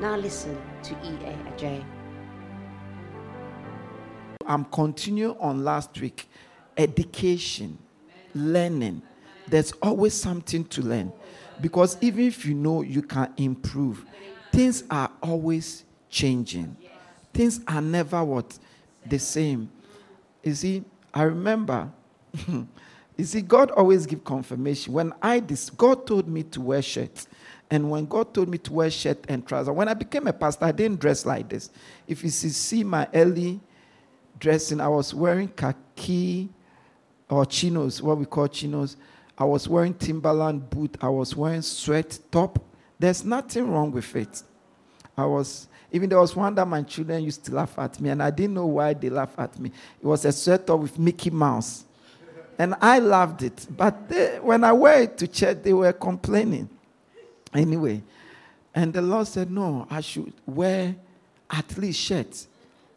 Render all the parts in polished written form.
Now listen to E.A. Adjei. I'm continuing on last week. Education, learning. There's always something to learn. Because even if you know, you can improve. Things are always changing. Things are never the same. You see, I remember, you see, God always gives confirmation. God told me to wear shirts. And when God told me to wear shirt and trousers, when I became a pastor, I didn't dress like this. If you see my early dressing, I was wearing khaki or chinos, what we call chinos. I was wearing Timberland boot. I was wearing sweat top. There's nothing wrong with it. Even there was one that my children used to laugh at me, and I didn't know why they laughed at me. It was a sweat top with Mickey Mouse. And I loved it. But when I wear it to church, they were complaining. Anyway, and the Lord said, no, I should wear at least shirts.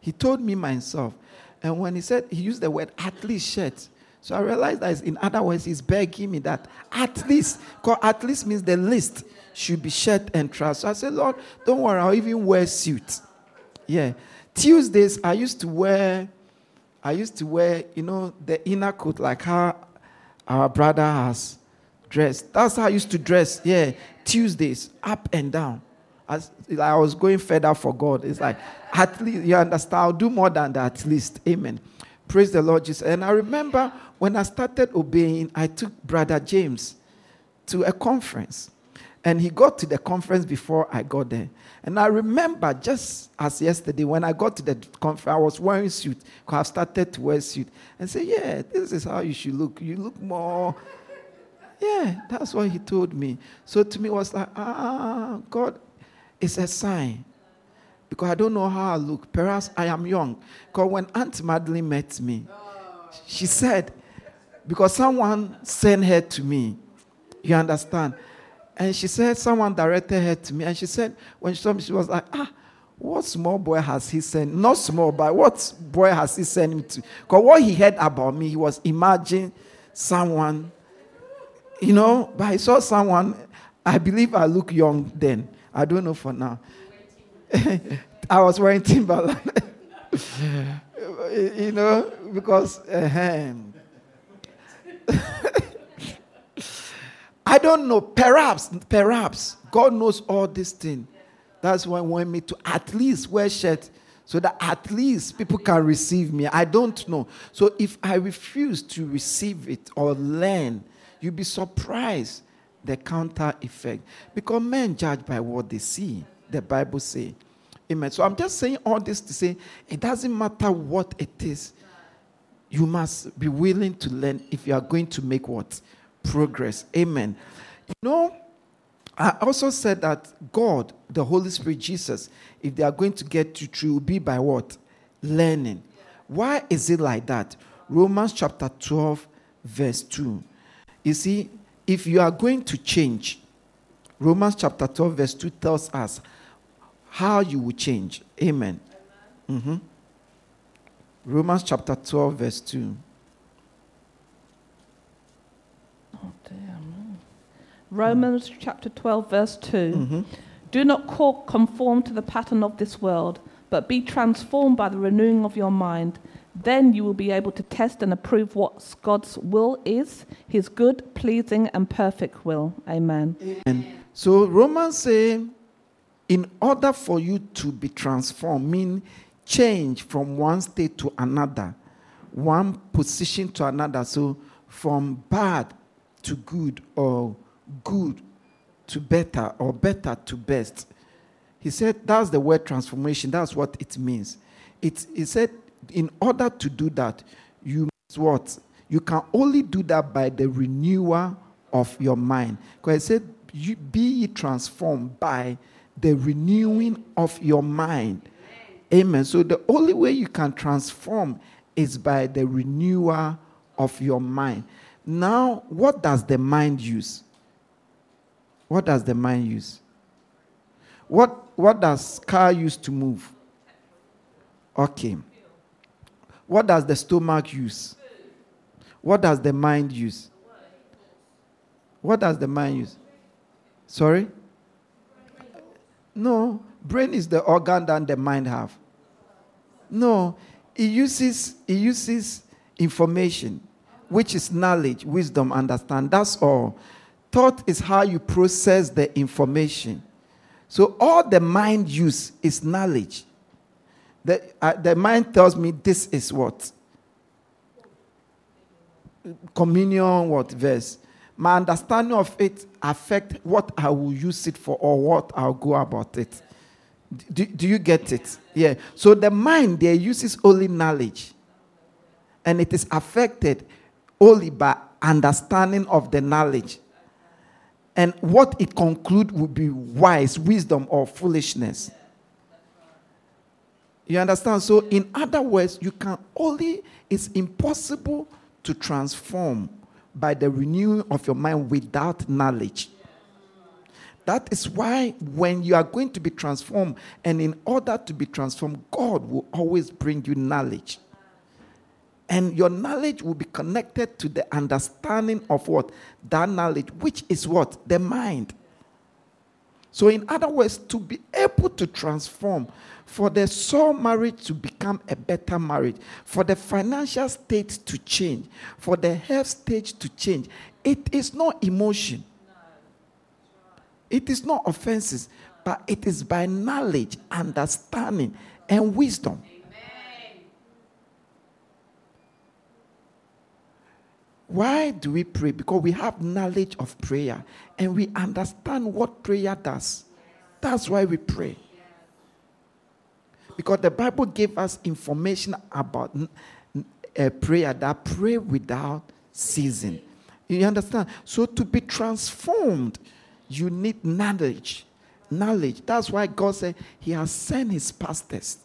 He told me myself. And when he said, he used the word at least shirts. So I realized that in other words, he's begging me that at least, because at least means the least should be shirt and trousers. So I said, Lord, don't worry, I'll even wear suit. Yeah. Tuesdays, I used to wear, you know, the inner coat like how our brother has dressed. That's how I used to dress, yeah. Tuesdays, up and down. As I was going further for God. It's like, at least, you understand, I'll do more than that, at least. Amen. Praise the Lord Jesus. And I remember when I started obeying, I took Brother James to a conference. And he got to the conference before I got there. And I remember just as yesterday, when I got to the conference, I was wearing suit. Because I've started to wear suit. And say, yeah, this is how you should look. You look more... Yeah, that's what he told me. So to me, it was like, God, it's a sign. Because I don't know how I look. Perhaps I am young. Because when Aunt Madeline met me, she said, because someone sent her to me. You understand? And she said, someone directed her to me. And she said, when she saw me, she was like, what small boy has he sent? Not small, but what boy has he sent him to? Because what he heard about me, he was imagining someone. You know, but I saw someone, I believe I look young then. I don't know for now. I was wearing Timberland. You know, because... I don't know. Perhaps. God knows all this thing. That's why I want me to at least wear shirt so that at least people can receive me. I don't know. So if I refuse to receive it or learn... You'll be surprised the counter effect. Because men judge by what they see, the Bible says. Amen. So I'm just saying all this to say, it doesn't matter what it is. You must be willing to learn if you are going to make what? Progress. Amen. You know, I also said that God, the Holy Spirit, Jesus, if they are going to get you through, will be by what? Learning. Why is it like that? Romans chapter 12, verse 2. You see, if you are going to change, Romans chapter 12, verse 2 tells us how you will change. Amen. Mm-hmm. Romans chapter 12, verse 2. Romans chapter 12, verse 2. Mm-hmm. Do not conform to the pattern of this world, but be transformed by the renewing of your mind. Then you will be able to test and approve what God's will is, his good, pleasing, and perfect will. Amen. Amen. So Romans say, in order for you to be transformed, mean change from one state to another, one position to another. So from bad to good, or good to better, or better to best. He said that's the word transformation. That's what it means. He said, in order to do that, you must what? You can only do that by the renewal of your mind. Because it said, be ye transformed by the renewing of your mind. Amen. So the only way you can transform is by the renewal of your mind. Now, what does the mind use? What does the mind use? What does car use to move? Okay. What does the stomach use? What does the mind use? What does the mind use? Sorry? No. Brain is the organ that the mind have. No. It uses information, which is knowledge, wisdom, understand. That's all. Thought is how you process the information. So all the mind use is knowledge. The mind tells me this is what? Communion, what verse? My understanding of it affects what I will use it for or what I'll go about it. Do you get it? Yeah. So the mind there uses only knowledge. And it is affected only by understanding of the knowledge. And what it concludes will be wise, wisdom, or foolishness. You understand? So in other words, you can only, it's impossible to transform by the renewing of your mind without knowledge. That is why when you are going to be transformed, and in order to be transformed, God will always bring you knowledge. And your knowledge will be connected to the understanding of what? That knowledge, which is what? The mind. So in other words, to be able to transform, for the soul marriage to become a better marriage, for the financial state to change, for the health stage to change, it is not emotion. It is not offenses, but it is by knowledge, understanding, and wisdom. Amen. Why do we pray? Because we have knowledge of prayer, and we understand what prayer does. That's why we pray. Because the Bible gave us information about prayer, that pray without ceasing. You understand? So to be transformed, you need knowledge. Knowledge. That's why God said he has sent his pastors,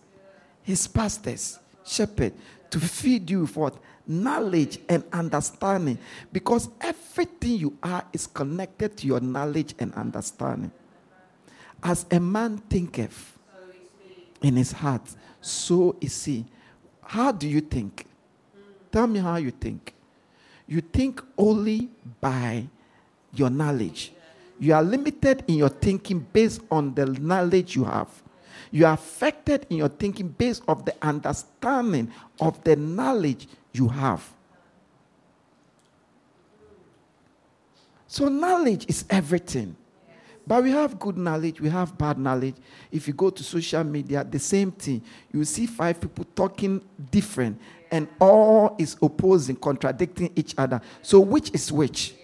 shepherd, to feed you for knowledge and understanding. Because everything you are is connected to your knowledge and understanding. As a man thinketh in his heart, so is he. How do you think? Tell me how you think. You think only by your knowledge. You are limited in your thinking based on the knowledge you have. You are affected in your thinking based on the understanding of the knowledge you have. So knowledge is everything. But we have good knowledge, we have bad knowledge. If you go to social media, the same thing. You see 5 people talking different, and all is opposing, contradicting each other. So which is which?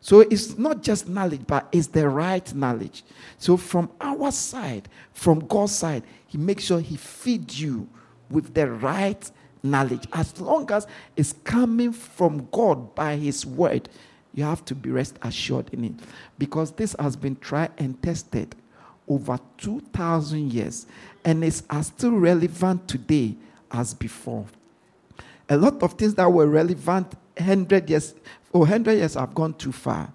So it's not just knowledge, but it's the right knowledge. So from our side, from God's side, he makes sure he feeds you with the right knowledge. As long as it's coming from God by his word, you have to be rest assured in it. Because this has been tried and tested over 2,000 years. And it's as still relevant today as before. A lot of things that were relevant 100 years have gone too far.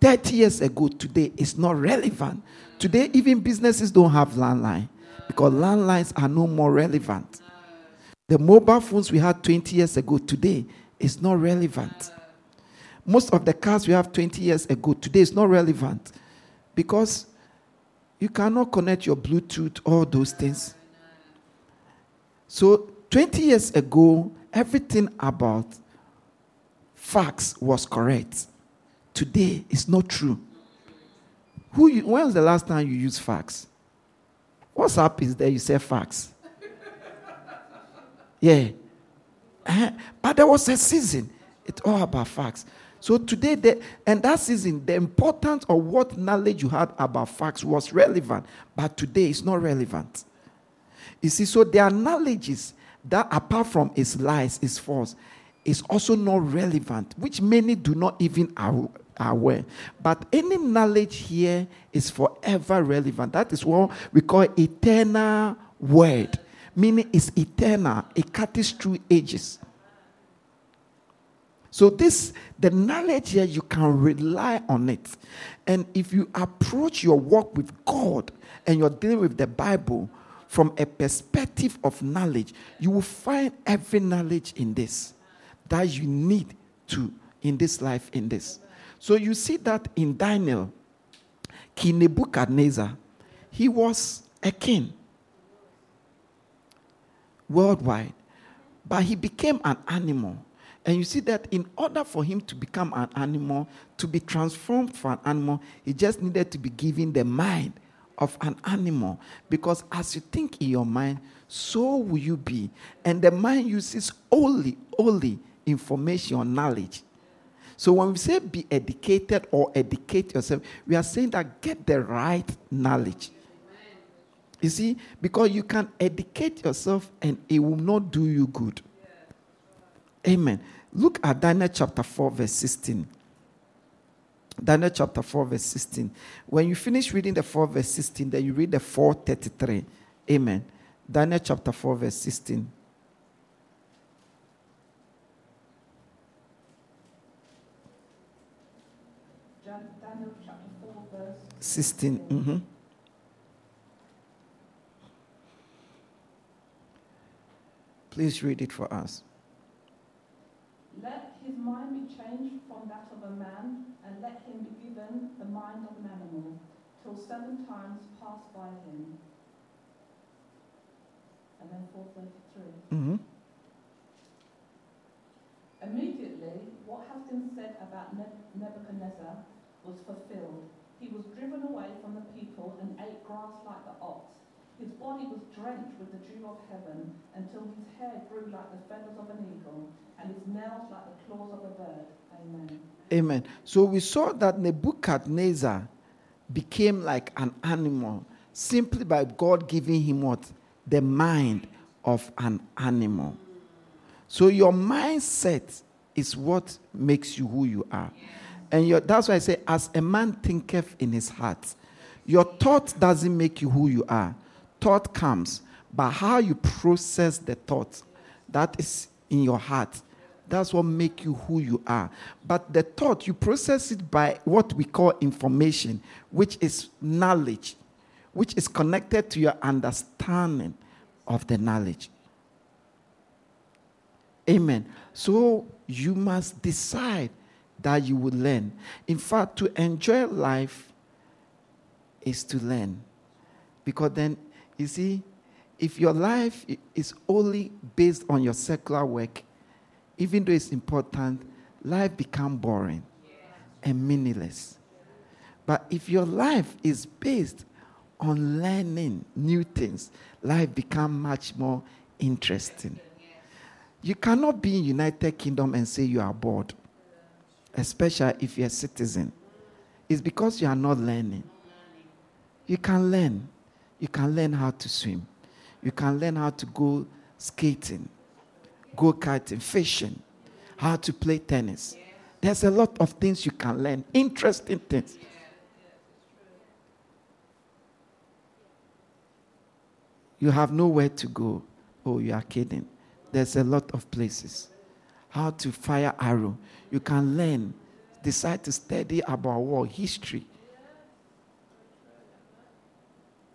30 years ago today is not relevant. Today even businesses don't have landline. Because landlines are no more relevant. The mobile phones we had 20 years ago today is not relevant. Most of the cars we have 20 years ago today is not relevant, because you cannot connect your Bluetooth, all those things. So 20 years ago, everything about fax was correct. Today, it's not true. When was the last time you used fax? WhatsApp is there, you say fax. Yeah. But there was a season. It's all about fax. So today, and that season, the importance of what knowledge you had about facts was relevant, but today it's not relevant. You see, so there are knowledges that apart from its lies, its false, is also not relevant, which many do not even are aware. But any knowledge here is forever relevant. That is what we call eternal word, meaning it's eternal. It cuts through ages. So this, the knowledge here, you can rely on it. And if you approach your walk with God and you're dealing with the Bible from a perspective of knowledge, you will find every knowledge in this that you need to in this life, in this. So you see that in Daniel, King Nebuchadnezzar, he was a king worldwide, but he became an animal. And you see that in order for him to become an animal, to be transformed from an animal, he just needed to be given the mind of an animal. Because as you think in your mind, so will you be. And the mind uses only information or knowledge. So when we say be educated or educate yourself, we are saying that get the right knowledge. You see, because you can educate yourself and it will not do you good. Amen. Look at Daniel chapter 4, verse 16. Daniel chapter 4, verse 16. When you finish reading the 4, verse 16, then you read the 4:33. Amen. Daniel chapter 4, verse 16. Daniel chapter 4, verse 16. Mm-hmm. Please read it for us. Let his mind be changed from that of a man, and let him be given the mind of an animal, till 7 times pass by him. And then 4:33. Mm-hmm. Immediately, what has been said about Nebuchadnezzar was fulfilled. He was driven away from the people and ate grass like the ox. His body was drenched with the dew of heaven until his hair grew like the feathers of an eagle, and his nails like the claws of a bird. Amen. Amen. So we saw that Nebuchadnezzar became like an animal simply by God giving him what? The mind of an animal. So your mindset is what makes you who you are. And that's why I say, as a man thinketh in his heart. Your thought doesn't make you who you are. Thought comes, but how you process the thought, that is in your heart. That's what makes you who you are. But the thought, you process it by what we call information, which is knowledge, which is connected to your understanding of the knowledge. Amen. So you must decide that you will learn. In fact, to enjoy life is to learn. Because then, you see, if your life is only based on your secular work, even though it's important, life becomes boring and meaningless. But if your life is based on learning new things, life becomes much more interesting. You cannot be in the United Kingdom and say you are bored, especially if you're a citizen. It's because you are not learning. You can learn. You can learn how to swim. You can learn how to go skating, go-karting, fishing, how to play tennis. There's a lot of things you can learn, interesting things. You have nowhere to go. Oh, you are kidding. There's a lot of places. How to fire arrow. You can learn, decide to study about war, history.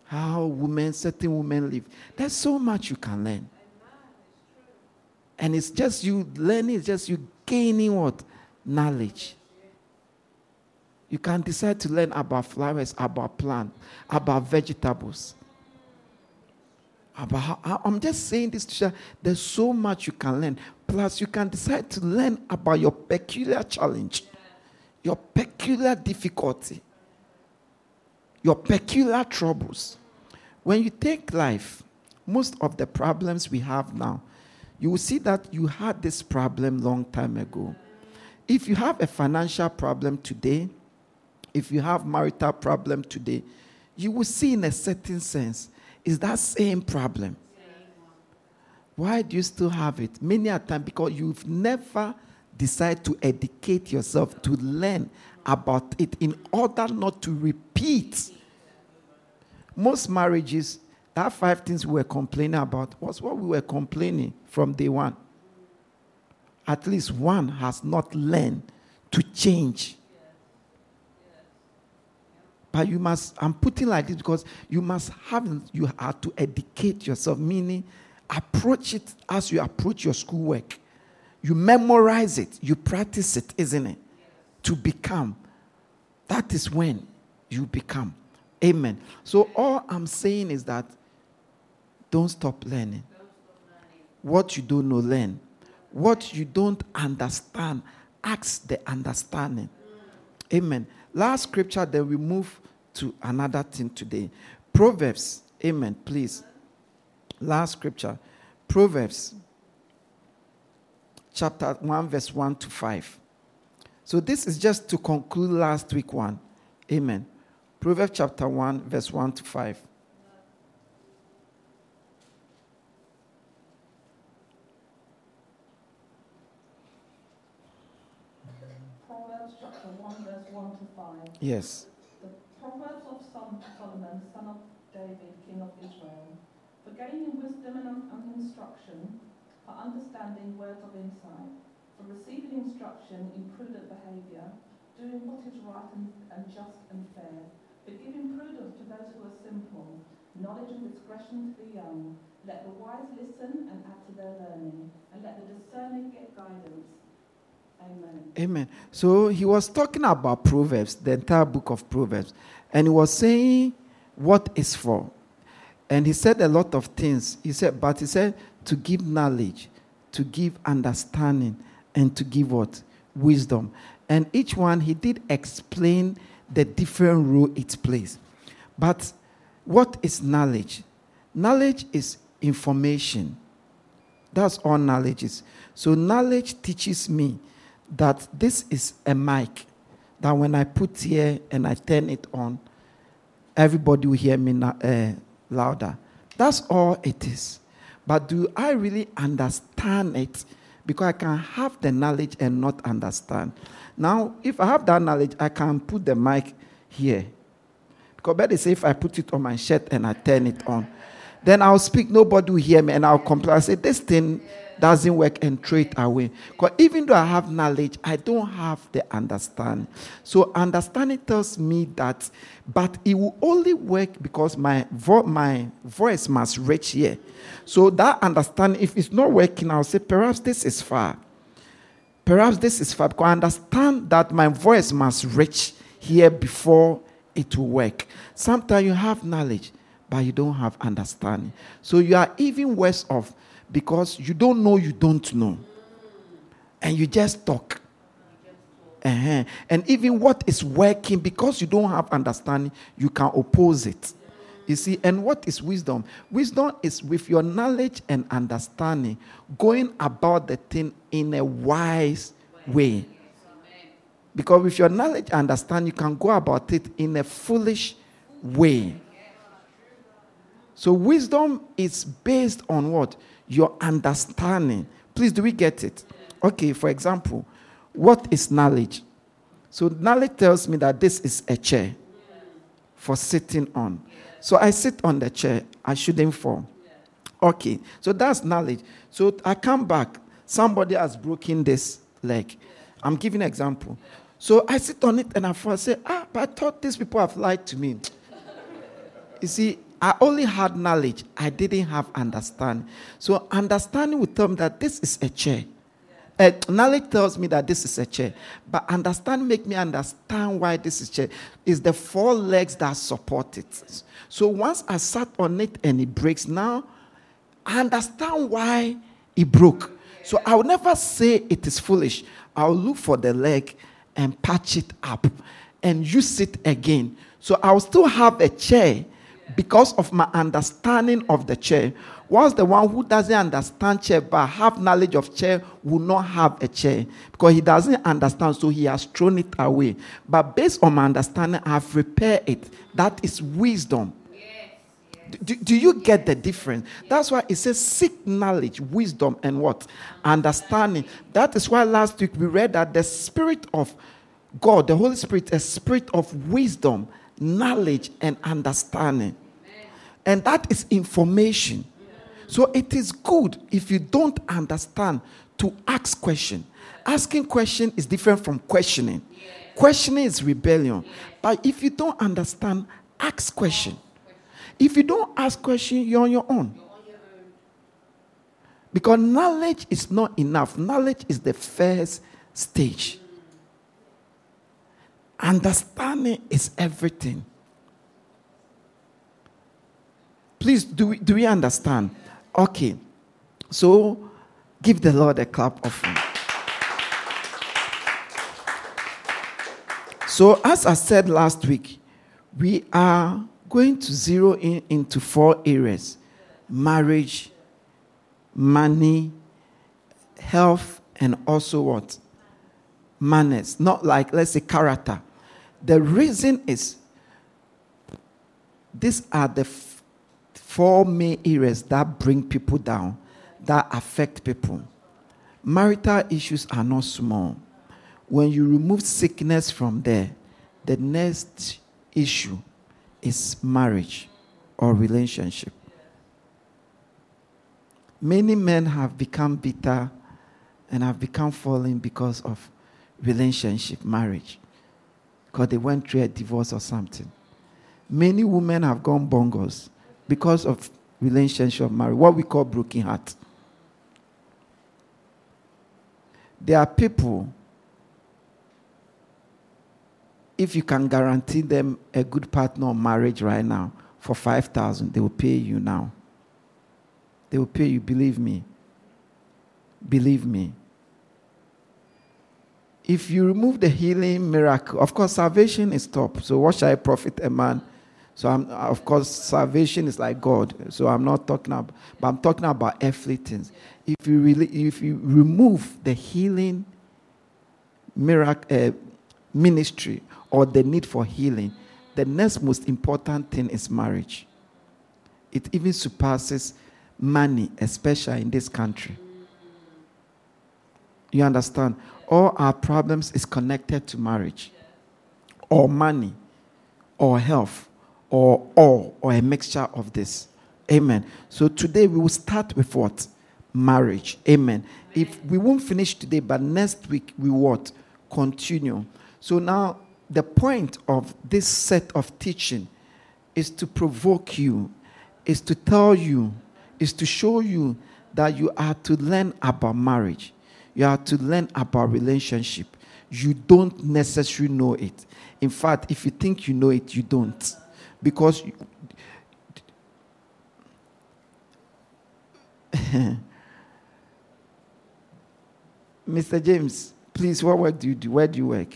How certain women live. There's so much you can learn. And it's just you learning, it's just you gaining what? Knowledge. You can decide to learn about flowers, about plants, about vegetables. I'm just saying this to share. There's so much you can learn. Plus, you can decide to learn about your peculiar challenge, your peculiar difficulty, your peculiar troubles. When you take life, most of the problems we have now, you will see that you had this problem long time ago. If you have a financial problem today, if you have marital problem today, you will see in a certain sense, it's that same problem. Why do you still have it? Many a time, because you've never decided to educate yourself, to learn about it in order not to repeat. Most marriages, that 5 things we were complaining about was what we were complaining from day one. At least one has not learned to change. But you must, I'm putting like this because you must have, you are to educate yourself, meaning approach it as you approach your schoolwork. You memorize it. You practice it, isn't it? Yes. To become. That is when you become. Amen. So all I'm saying is that don't stop learning. What you don't know, learn. What you don't understand, ask the understanding. Amen. Last scripture, then we move to another thing today. Proverbs. Amen, please. Last scripture. Proverbs. Chapter 1, verse 1 to 5. So this is just to conclude last week one. Amen. Proverbs chapter 1, verse 1 to 5. Proverbs chapter 1, verse 1 to 5. Yes. The Proverbs of Solomon, son of David, king of Israel. For gaining wisdom and instruction, for understanding words of insight, for receiving instruction in prudent behaviour, doing what is right and just and fair, but giving prudence to those who are simple, knowledge and discretion to the young. Let the wise listen and add to their learning, and let the discerning get guidance. Amen. Amen. So he was talking about Proverbs, the entire book of Proverbs, and he was saying what it's for. And he said a lot of things. He said, to give knowledge, to give understanding, and to give what? Wisdom. And each one, he did explain the different role it plays. But what is knowledge? Knowledge is information. That's all knowledge is. So knowledge teaches me that this is a mic, that when I put here and I turn it on, everybody will hear me louder. That's all it is. But do I really understand it? Because I can have the knowledge and not understand. Now, if I have that knowledge, I can put the mic here. Because better say if I put it on my shirt and I turn it on, then I'll speak, nobody will hear me, and I'll complain. I say, this thing doesn't work, and throw it away. Because even though I have knowledge, I don't have the understanding. So understanding tells me that, but it will only work because my voice must reach here. So that understanding, if it's not working, I'll say, perhaps this is far. Perhaps this is far, because I understand that my voice must reach here before it will work. Sometimes you have knowledge, but you don't have understanding. So you are even worse off, because you don't know you don't know. And you just talk. And even what is working, because you don't have understanding, you can oppose it. You see, and what is wisdom? Wisdom is with your knowledge and understanding, going about the thing in a wise way. Because with your knowledge and understanding, you can go about it in a foolish way. So wisdom is based on what? Your understanding. Please, do we get it? Okay, for example, what is knowledge? So knowledge tells me that this is a chair for sitting on. So I sit on the chair. I shouldn't fall. Okay, so that's knowledge. So I come back. Somebody has broken this leg. I'm giving an example. So I sit on it and I fall. I say, but I thought these people have lied to me. You see, I only had knowledge. I didn't have understanding. So understanding would tell me that this is a chair. Knowledge tells me that this is a chair. But understanding makes me understand why this is a chair. It's the 4 legs that support it. So once I sat on it and it breaks, now I understand why it broke. So I will never say it is foolish. I will look for the leg and patch it up and use it again. So I will still have a chair, because of my understanding of the chair. Whilst the one who doesn't understand chair but have knowledge of chair will not have a chair, because he doesn't understand, so he has thrown it away. But based on my understanding, I have repaired it. That is wisdom. Yes, yes. Do you get the difference? That's why it says seek knowledge, wisdom, and what? Understanding. That is why last week we read that the Spirit of God, the Holy Spirit, a spirit of wisdom, knowledge, and understanding. And that is information. So it is good if you don't understand to ask questions. Asking question is different from questioning. Questioning is rebellion. But if you don't understand, ask question. If you don't ask question, you're on your own. Because knowledge is not enough. Knowledge is the first stage. Understanding is everything. Please, do we understand? Okay. So, give the Lord a clap offering. So, as I said last week, we are going to zero in into four areas: marriage, money, health, and also what? Manners. Not like, let's say, character. The reason is these are the four main areas that bring people down, that affect people. Marital issues are not small. When you remove sickness from there, the next issue is marriage or relationship. Many men have become bitter and have become fallen because of relationship, marriage, because they went through a divorce or something. Many women have gone bongos because of relationship, marriage, what we call broken heart. There are people, if you can guarantee them a good partner or marriage right now for $5,000, they will pay you now. They will pay you, believe me. Believe me. If you remove the healing miracle, of course, salvation is top. So what shall I profit a man? So of course, salvation is like God. So I'm not talking about, but I'm talking about earthly things. If you remove the healing miracle ministry or the need for healing, the next most important thing is marriage. It even surpasses money, especially in this country. You understand? All our problems is connected to marriage, or money, or health, or all, or a mixture of this. Amen. So today we will start with what? Marriage. Amen. If we won't finish today, but next week we what? Continue. So now, the point of this set of teaching is to provoke you, is to tell you, is to show you that you are to learn about marriage. You are to learn about relationship. You don't necessarily know it. In fact, if you think you know it, you don't. Because Mr. James, please, what work do you do? Where do you work?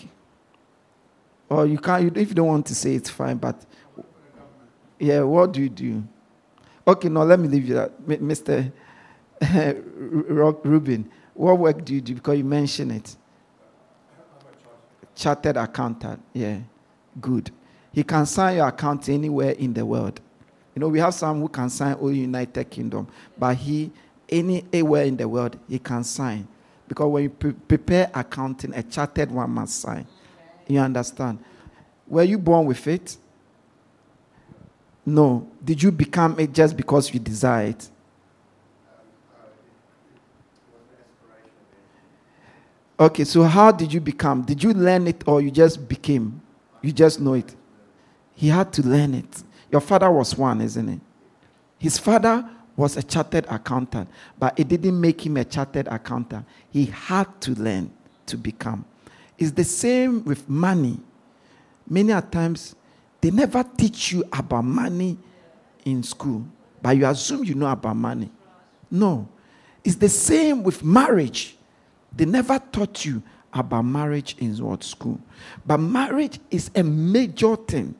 Or you can't, if you don't want to say, it's fine, but yeah, what do you do? Okay, no, let me leave you that. Mr. Rubin, what work do you do? Because you mentioned it. Chartered accountant, yeah, good. He can sign your account anywhere in the world. You know, we have some who can sign all United Kingdom, but he, anywhere in the world, he can sign. Because when you prepare accounting, a chartered one must sign. You understand? Were you born with it? No. Did you become it just because you desire it? Okay, so how did you become? Did you learn it or you just became? You just know it. He had to learn it. Your father was one, isn't it? His father was a chartered accountant, but it didn't make him a chartered accountant. He had to learn to become. It's the same with money. Many a times, they never teach you about money in school, but you assume you know about money. No. It's the same with marriage. They never taught you about marriage in what school. But marriage is a major thing.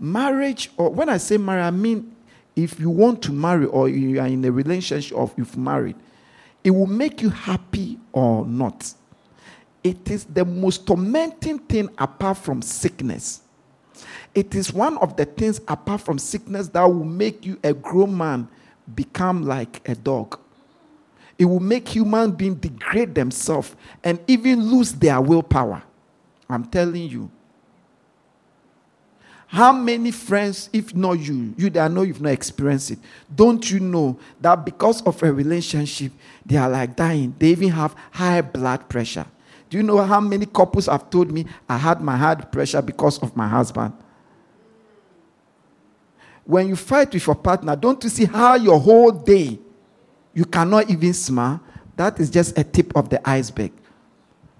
Marriage, or when I say marriage, I mean if you want to marry or you are in a relationship or you've married, it will make you happy or not. It is the most tormenting thing apart from sickness. It is one of the things apart from sickness that will make you, a grown man, become like a dog. It will make human beings degrade themselves and even lose their willpower. I'm telling you. How many friends, if not you, that I know you've not experienced it, don't you know that because of a relationship, they are like dying. They even have high blood pressure. Do you know how many couples have told me I had my blood pressure because of my husband? When you fight with your partner, don't you see how your whole day you cannot even smile? That is just a tip of the iceberg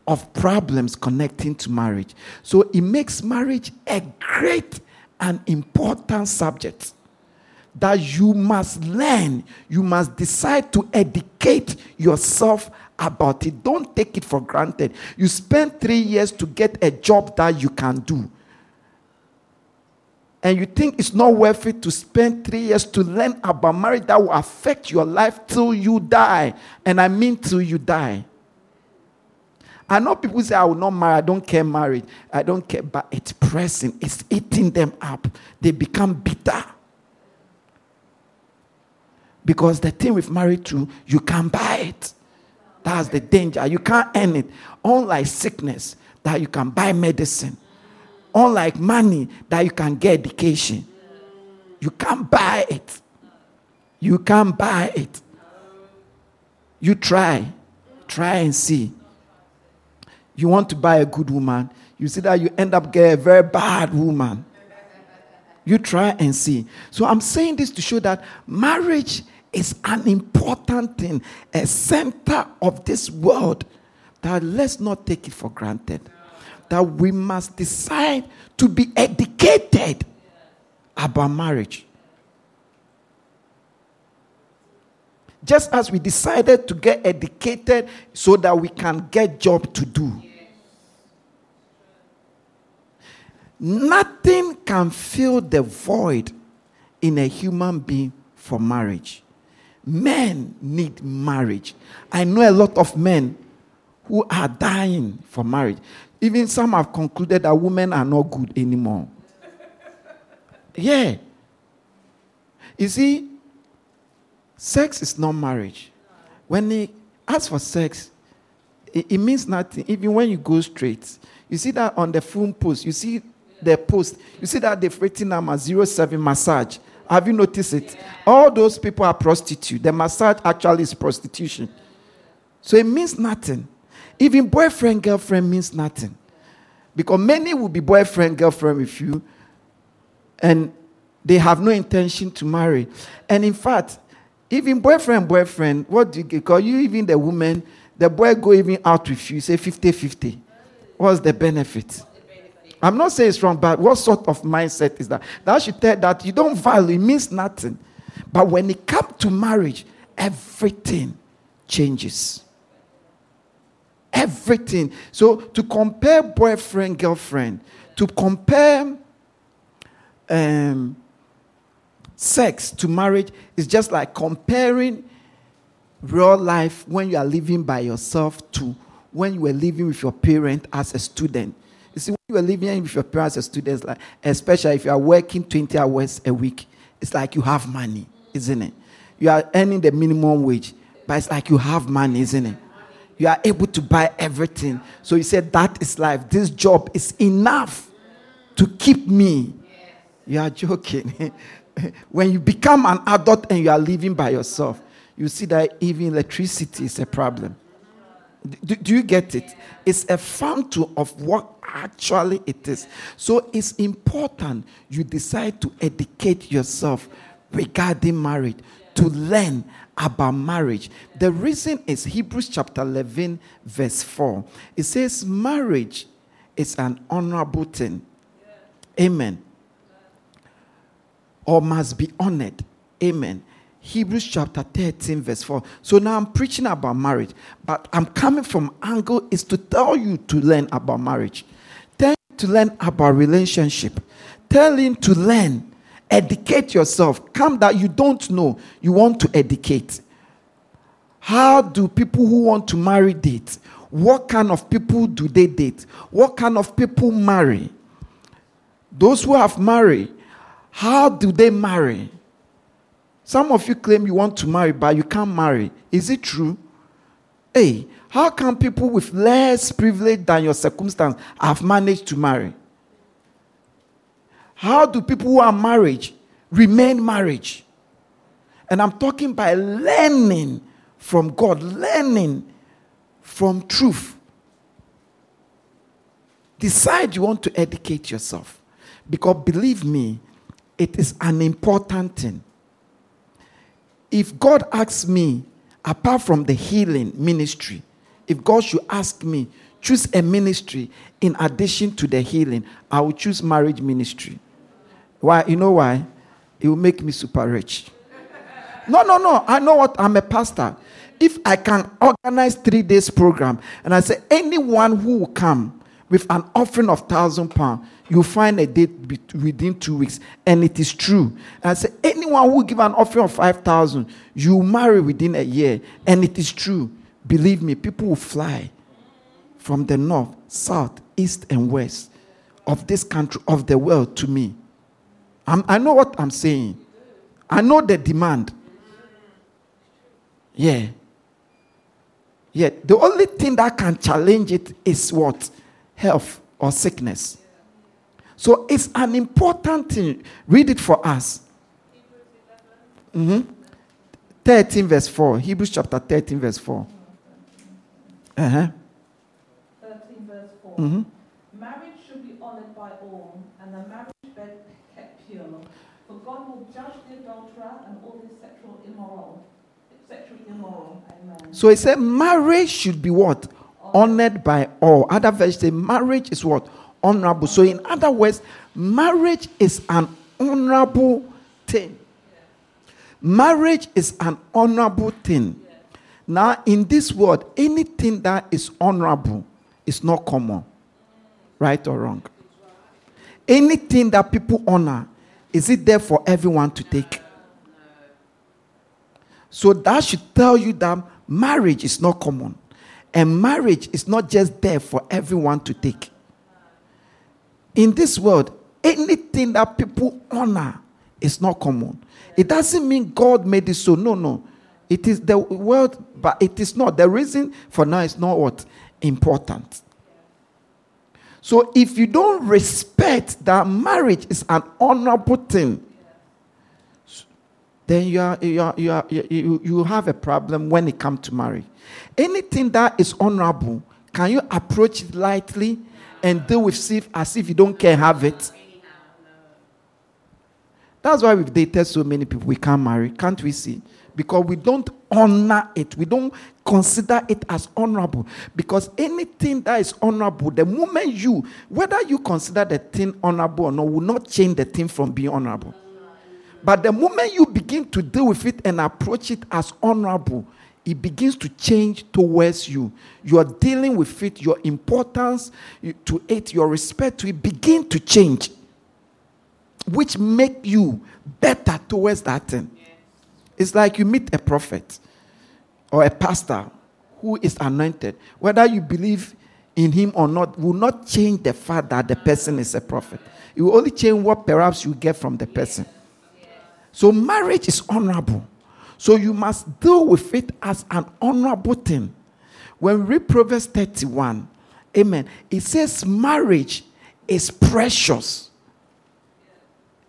of problems connecting to marriage. So it makes marriage a great and important subject that you must learn. You must decide to educate yourself about it. Don't take it for granted. You spend 3 years to get a job that you can do. And you think it's not worth it to spend 3 years to learn about marriage that will affect your life till you die. And I mean till you die. I know people say, I will not marry, I don't care marriage. I don't care, but it's pressing. It's eating them up. They become bitter. Because the thing with marriage too, you can't buy it. That's the danger. You can't earn it. Unlike sickness, that you can buy medicine. Unlike money, that you can get education. You can't buy it. You can't buy it. You try. Try and see. You want to buy a good woman, you see that you end up getting a very bad woman. You try and see. So I'm saying this to show that marriage is an important thing, a center of this world, that let's not take it for granted. That we must decide to be educated about marriage. Just as we decided to get educated so that we can get job to do. Yes. Nothing can fill the void in a human being for marriage. Men need marriage. I know a lot of men who are dying for marriage. Even some have concluded that women are not good anymore. Yeah. You see, sex is not marriage. When they ask for sex, it means nothing. Even when you go straight, you see that on the phone post, you see the post, you see that they've written a 07 massage. Have you noticed it? Yeah. All those people are prostitutes. The massage actually is prostitution. So it means nothing. Even boyfriend, girlfriend means nothing. Because many will be boyfriend, girlfriend with you, and they have no intention to marry. And in fact, even boyfriend, what do you get? Because you, even the woman, the boy go even out with you, say 50-50. What's the benefit? I'm not saying it's wrong, but what sort of mindset is that? That should tell that you don't value, it means nothing. But when it comes to marriage, everything changes. Everything. So to compare boyfriend, girlfriend, to compare sex to marriage is just like comparing real life when you are living by yourself to when you were living with your parent as a student. You see, when you were living with your parents as students, like, especially if you are working 20 hours a week, it's like you have money, isn't it? You are earning the minimum wage, but it's like you have money, isn't it? You are able to buy everything. So you said, that is life. This job is enough to keep me. You are joking. When you become an adult and you are living by yourself, you see that even electricity is a problem. Do you get it? It's a fountain of what actually it is. So it's important you decide to educate yourself regarding marriage, to learn about marriage. The reason is Hebrews chapter 11, verse 4. It says, marriage is an honorable thing. Amen. Or must be honored. Amen. Hebrews chapter 13 verse 4. So now I'm preaching about marriage. But I'm coming from angle is to tell you to learn about marriage. Tell you to learn about relationship. Tell him to learn. Educate yourself. Come that you don't know. You want to educate. How do people who want to marry date? What kind of people do they date? What kind of people marry? Those who have married, how do they marry? Some of you claim you want to marry, but you can't marry. Is it true? Hey, how can people with less privilege than your circumstance have managed to marry? How do people who are married remain married? And I'm talking by learning from God, learning from truth. Decide you want to educate yourself. Because believe me, it is an important thing. If God asks me, apart from the healing ministry, if God should ask me, choose a ministry in addition to the healing, I will choose marriage ministry. Why? You know why? It will make me super rich. No. I know what. I'm a pastor. If I can organize 3 days program, and I say anyone who will come with an offering of £1,000, you'll find a date within 2 weeks. And it is true. And I say, anyone who give an offering of 5,000, you marry within a year. And it is true. Believe me, people will fly from the north, south, east, and west of this country, of the world to me. I know what I'm saying. I know the demand. Yeah. The only thing that can challenge it is what? Health or sickness. So it's an important thing. Read it for us. 13 verse 4. Hebrews chapter 13 verse 4. 13 verse 4. Marriage should be honored by all, and the marriage bed kept pure. For God will judge the adulterer and all the sexually immoral. Amen. So it said marriage should be what? Honored by all. Other verses say marriage is what? Honorable. So in other words, marriage is an honorable thing. Yeah. Marriage is an honorable thing. Yeah. Now in this world, anything that is honorable is not common. Right or wrong? Anything that people honor, is it there for everyone to take? No. So that should tell you that marriage is not common. And marriage is not just there for everyone to take. In this world, anything that people honor is not common. It doesn't mean God made it so. No. It is the world, but it is not. The reason for now is not what? Important. So if you don't respect that marriage is an honorable thing, then you have a problem when it comes to marriage. Anything that is honorable, can you approach it lightly and deal with it as if you don't care have it? That's why we've dated so many people we can't marry, can't we see? Because we don't honor it. We don't consider it as honorable. Because anything that is honorable, the moment whether you consider the thing honorable or not, will not change the thing from being honorable. But the moment you begin to deal with it and approach it as honorable, it begins to change towards you. You are dealing with it, your importance to it, your respect to it begin to change, which make you better towards that thing. Yes. It's like you meet a prophet or a pastor who is anointed. Whether you believe in him or not will not change the fact that the person is a prophet. It will only change what perhaps you get from the person. So marriage is honorable. So you must deal with it as an honorable thing. When we read Proverbs 31, amen, it says marriage is precious.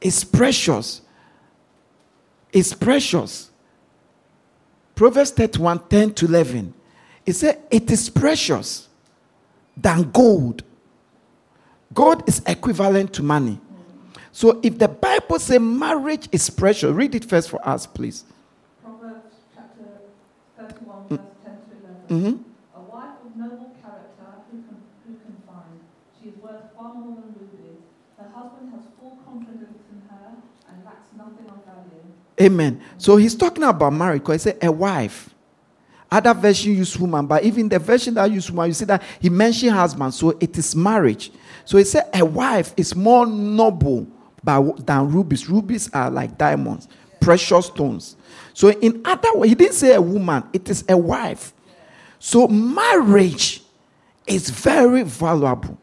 It's precious. It's precious. Proverbs 31, 10 to 11. It says it is precious than gold. Gold is equivalent to money. So if the Bible says marriage is precious, read it first for us, please. Proverbs chapter 31, verse 10 to 11. A wife of noble character who can find. She is worth far more than rubies. Her husband has full confidence in her and lacks nothing of value. Amen. So he's talking about marriage because he said a wife. Other version use woman, but even the version that use woman, you see that he mentioned husband, so it is marriage. So he said a wife is more noble than rubies. Rubies are like diamonds, precious stones. So in other words, he didn't say a woman, it is a wife. So marriage is very valuable.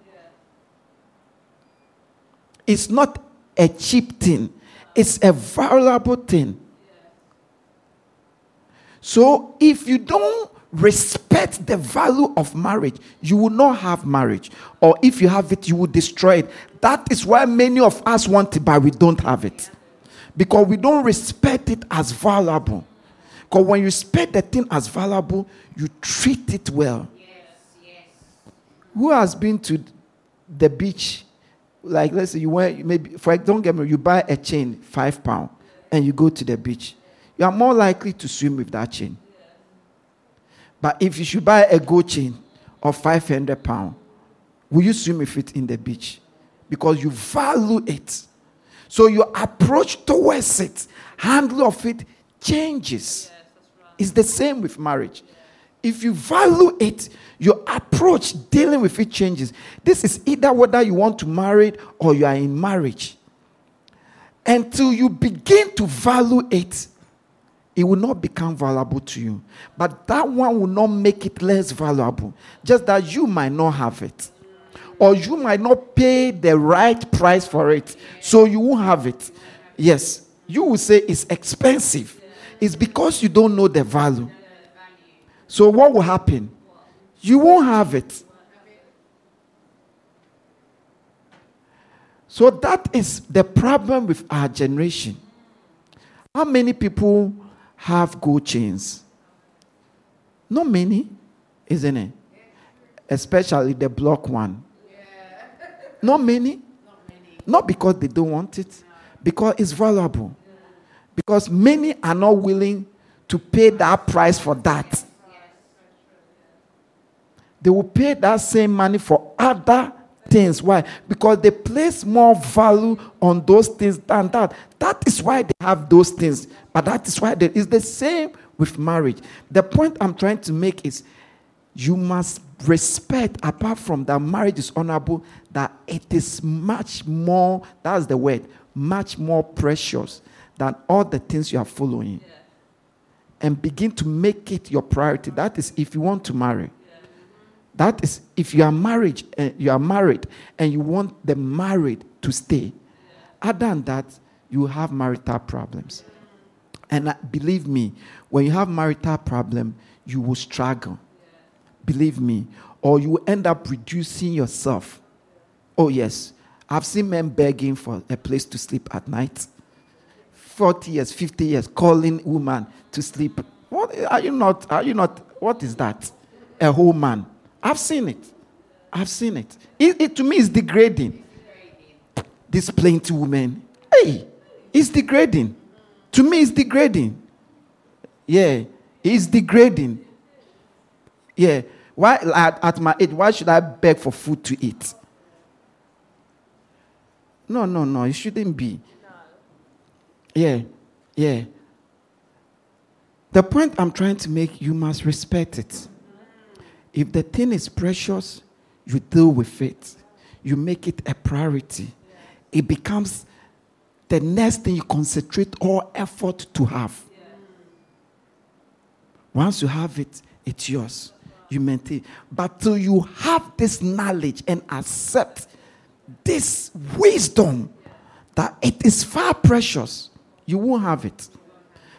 It's not a cheap thing. It's a valuable thing. So if you don't respect the value of marriage, you will not have marriage. Or if you have it, you will destroy it. That is why many of us want it, but we don't have it. Because we don't respect it as valuable. Because when you respect the thing as valuable, you treat it well. Yes. Who has been to the beach? Like, let's say you went, maybe, for don't get me, you buy a chain, £5, and you go to the beach. You are more likely to swim with that chain. But if you should buy a gold chain of £500, will you swim with it in the beach? Because you value it. So your approach towards it, handle of it, changes. Yes, right. It's the same with marriage. Yes. If you value it, your approach dealing with it changes. This is either whether you want to marry or you are in marriage. Until you begin to value it, it will not become valuable to you. But that one will not make it less valuable. Just that you might not have it. Or you might not pay the right price for it. So you won't have it. Yes. You will say it's expensive. It's because you don't know the value. So what will happen? You won't have it. So that is the problem with our generation. How many people have gold chains? Not many, isn't it? Especially the block one. Yeah. Not many. Not because they don't want it, because it's valuable. Yeah. Because many are not willing to pay that price for that. Yes. They will pay that same money for other things. Why? Because they place more value on those things than that. That is why they have those things. But that is why it's the same with marriage. The point I'm trying to make is you must respect, apart from that marriage is honorable, that it is much more, that's the word, much more precious than all the things you are following. Yeah. And begin to make it your priority. That is if you want to marry. That is, if you are married and you want the married to stay. Other than that, you have marital problems. And believe me, when you have marital problem, you will struggle. Believe me. Or you will end up reducing yourself. Oh, yes. I've seen men begging for a place to sleep at night. 40 years, 50 years, calling women to sleep. What is that? A whole man. I've seen it. It to me is degrading. This plaintive woman, hey, it's degrading. To me, it's degrading. Yeah, it's degrading. Yeah, why at my age, why should I beg for food to eat? No, it shouldn't be. Yeah. The point I'm trying to make, you must respect it. If the thing is precious, you deal with it. You make it a priority. It becomes the next thing you concentrate all effort to have. Once you have it, it's yours. You maintain. But till you have this knowledge and accept this wisdom that it is far precious, you won't have it.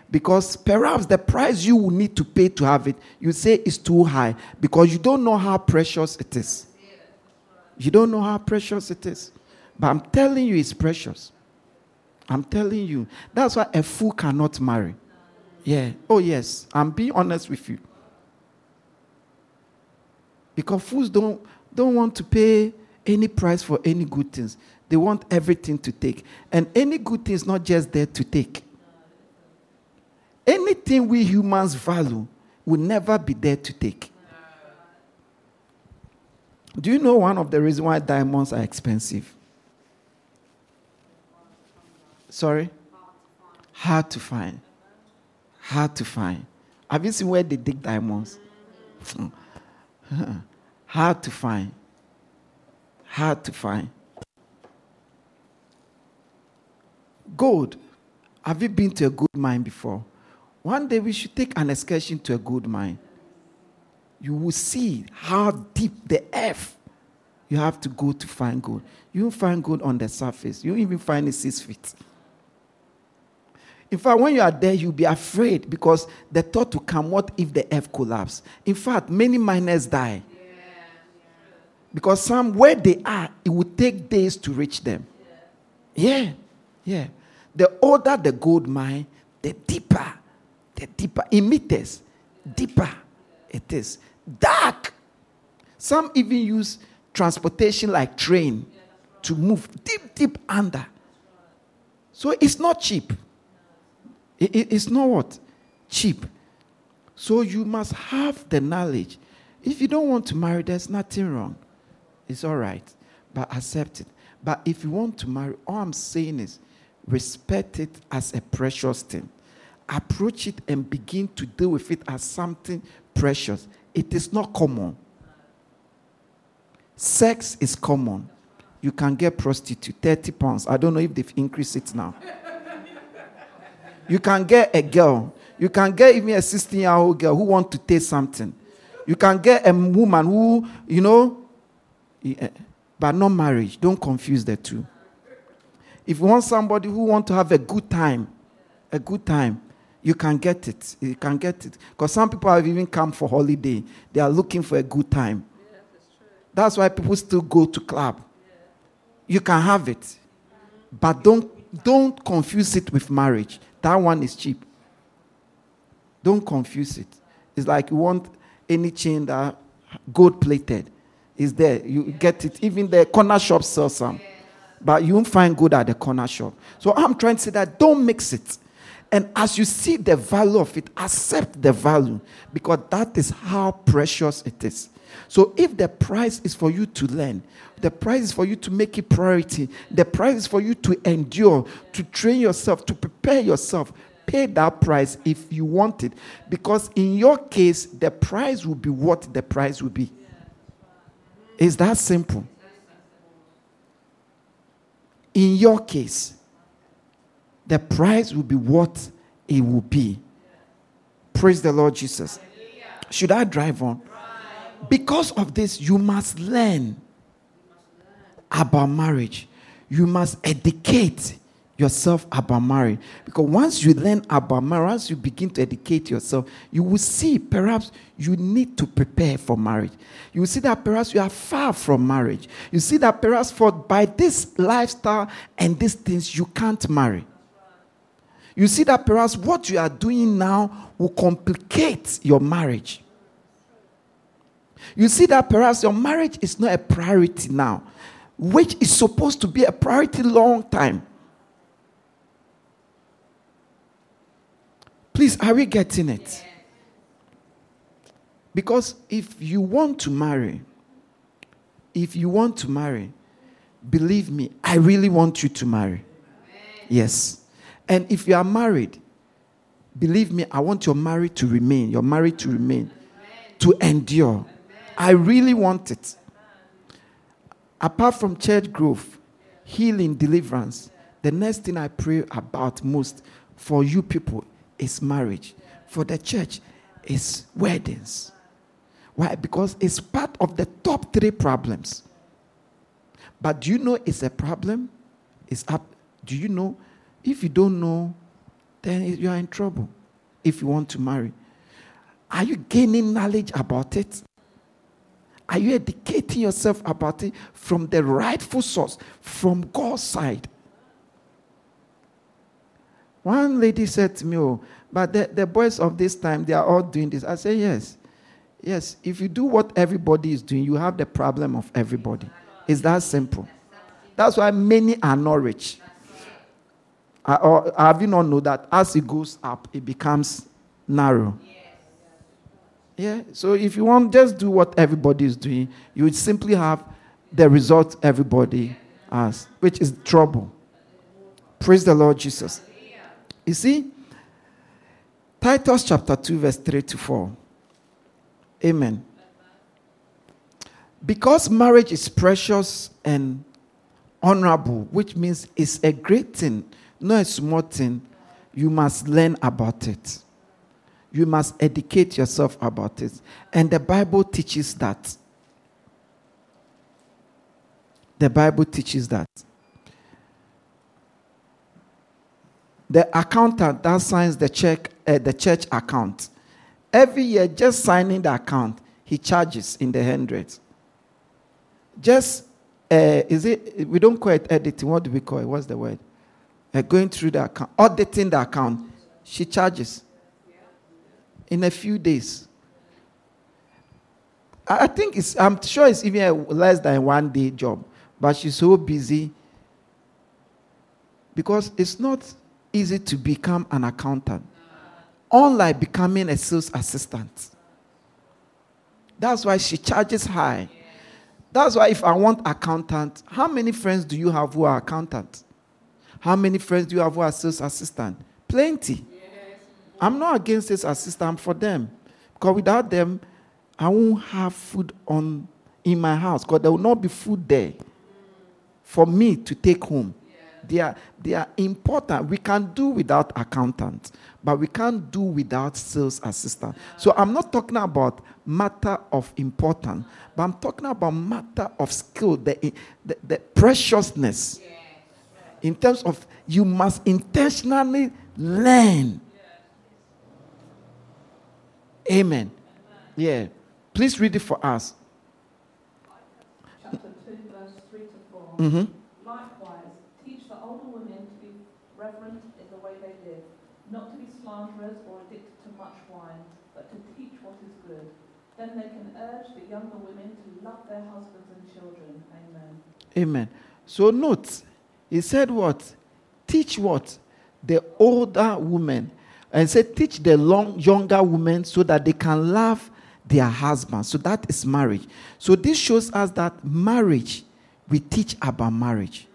Because perhaps the price you will need to pay to have it, you say is too high because you don't know how precious it is. But I'm telling you, it's precious. I'm telling you. That's why a fool cannot marry. Yeah. Oh, yes. I'm being honest with you. Because fools don't want to pay any price for any good things. They want everything to take. And any good thing is not just there to take. Anything we humans value will never be there to take. Do you know one of the reasons why diamonds are expensive? Sorry? Hard to find. Have you seen where they dig diamonds? Hard to find. Gold. Have you been to a gold mine before? One day we should take an excursion to a gold mine. You will see how deep the earth You have to go to find gold. You don't find gold on the surface. You don't even find it 6 feet. In fact, when you are there, you'll be afraid because the thought to come, what if the earth collapses? In fact, many miners die. Yeah. Because some, where they are, it would take days to reach them. Yeah. The older the gold mine, the deeper, in meters, deeper it is. Dark. Some even use transportation like train to move deep under. So it's not cheap. It's not what? Cheap. So you must have the knowledge. If you don't want to marry, there's nothing wrong. It's all right. But accept it. But if you want to marry, all I'm saying is respect it as a precious thing. Approach it and begin to deal with it as something precious. It is not common. Sex is common. You can get prostitute, 30 pounds. I don't know if they've increased it now. You can get a girl. You can get even a 16-year-old girl who wants to taste something. You can get a woman who, but not marriage. Don't confuse the two. If you want somebody who wants to have a good time, you can get it. You can get it. Because some people have even come for holiday. They are looking for a good time. Yeah, that's true. That's why people still go to club. Yeah. You can have it. Mm-hmm. But don't confuse it with marriage. That one is cheap. Don't confuse it. It's like you want any chain that gold-plated is there. You get it. Even the corner shop sells some. But you won't find gold at the corner shop. So I'm trying to say that don't mix it. And as you see the value of it, accept the value. Because that is how precious it is. So if the price is for you to learn, the price is for you to make it priority, the price is for you to endure, to train yourself, to prepare yourself, pay that price if you want it. Because in your case, the price will be what the price will be. It's that simple. In your case, the price will be what it will be. Praise the Lord Jesus. Should I drive on? Because of this, you must learn about marriage. You must educate yourself about marriage. Because once you learn about marriage, once you begin to educate yourself, you will see perhaps you need to prepare for marriage. You will see that perhaps you are far from marriage. You see that perhaps by this lifestyle and these things, you can't marry. You see that perhaps what you are doing now will complicate your marriage. You see that perhaps your marriage is not a priority now, which is supposed to be a priority long time. Please, are we getting it? Because if you want to marry, believe me, I really want you to marry. Yes. And if you are married, believe me, I want your marriage to remain, to endure. I really want it. Apart from church growth, healing, deliverance, the next thing I pray about most for you people is marriage. For the church, is weddings. Why? Because it's part of the top 3 problems. But do you know it's a problem? It's up. Do you know? If you don't know, then you are in trouble if you want to marry. Are you gaining knowledge about it? Are you educating yourself about it from the rightful source, from God's side? One lady said to me, but the boys of this time, they are all doing this. I said, yes. Yes, if you do what everybody is doing, you have the problem of everybody. It's that simple. That's why many are not rich. Or have you not know that as it goes up, it becomes narrow? Yeah, so if you want, just do what everybody is doing. You would simply have the result everybody has, which is trouble. Praise the Lord Jesus. You see, Titus chapter 2, verse 3-4. Amen. Because marriage is precious and honorable, which means it's a great thing, not a small thing, you must learn about it. You must educate yourself about it. And the Bible teaches that. The Bible teaches that. The accountant that signs the church account, every year just signing the account, he charges in the hundreds. Just, we don't call it editing, what do we call it? What's the word? Going through the account, auditing the account, she charges in a few days. I think I'm sure it's even less than a one-day job, but she's so busy because it's not easy to become an accountant, unlike becoming a sales assistant. That's why she charges high. That's why if I want accountant, how many friends do you have who are accountant? How many friends do you have who are sales assistant? Plenty. I'm not against sales assistant, I'm for them. Because without them, I won't have food in my house. Because there will not be food there for me to take home. They are important. We can do without accountant, but we can't do without sales assistant. So I'm not talking about matter of importance, but I'm talking about matter of skill, the preciousness. Yeah. In terms of you must intentionally learn. Yeah. Amen. Yeah. Please read it for us. Chapter 2, verse 3 to 4. Mm-hmm. Not to be slanderers or addicted to much wine, but to teach what is good. Then they can urge the younger women to love their husbands and children. Amen. Amen. So note, he said what? Teach what? The older women. And said teach the younger women so that they can love their husbands. So that is marriage. So this shows us that marriage, we teach about marriage.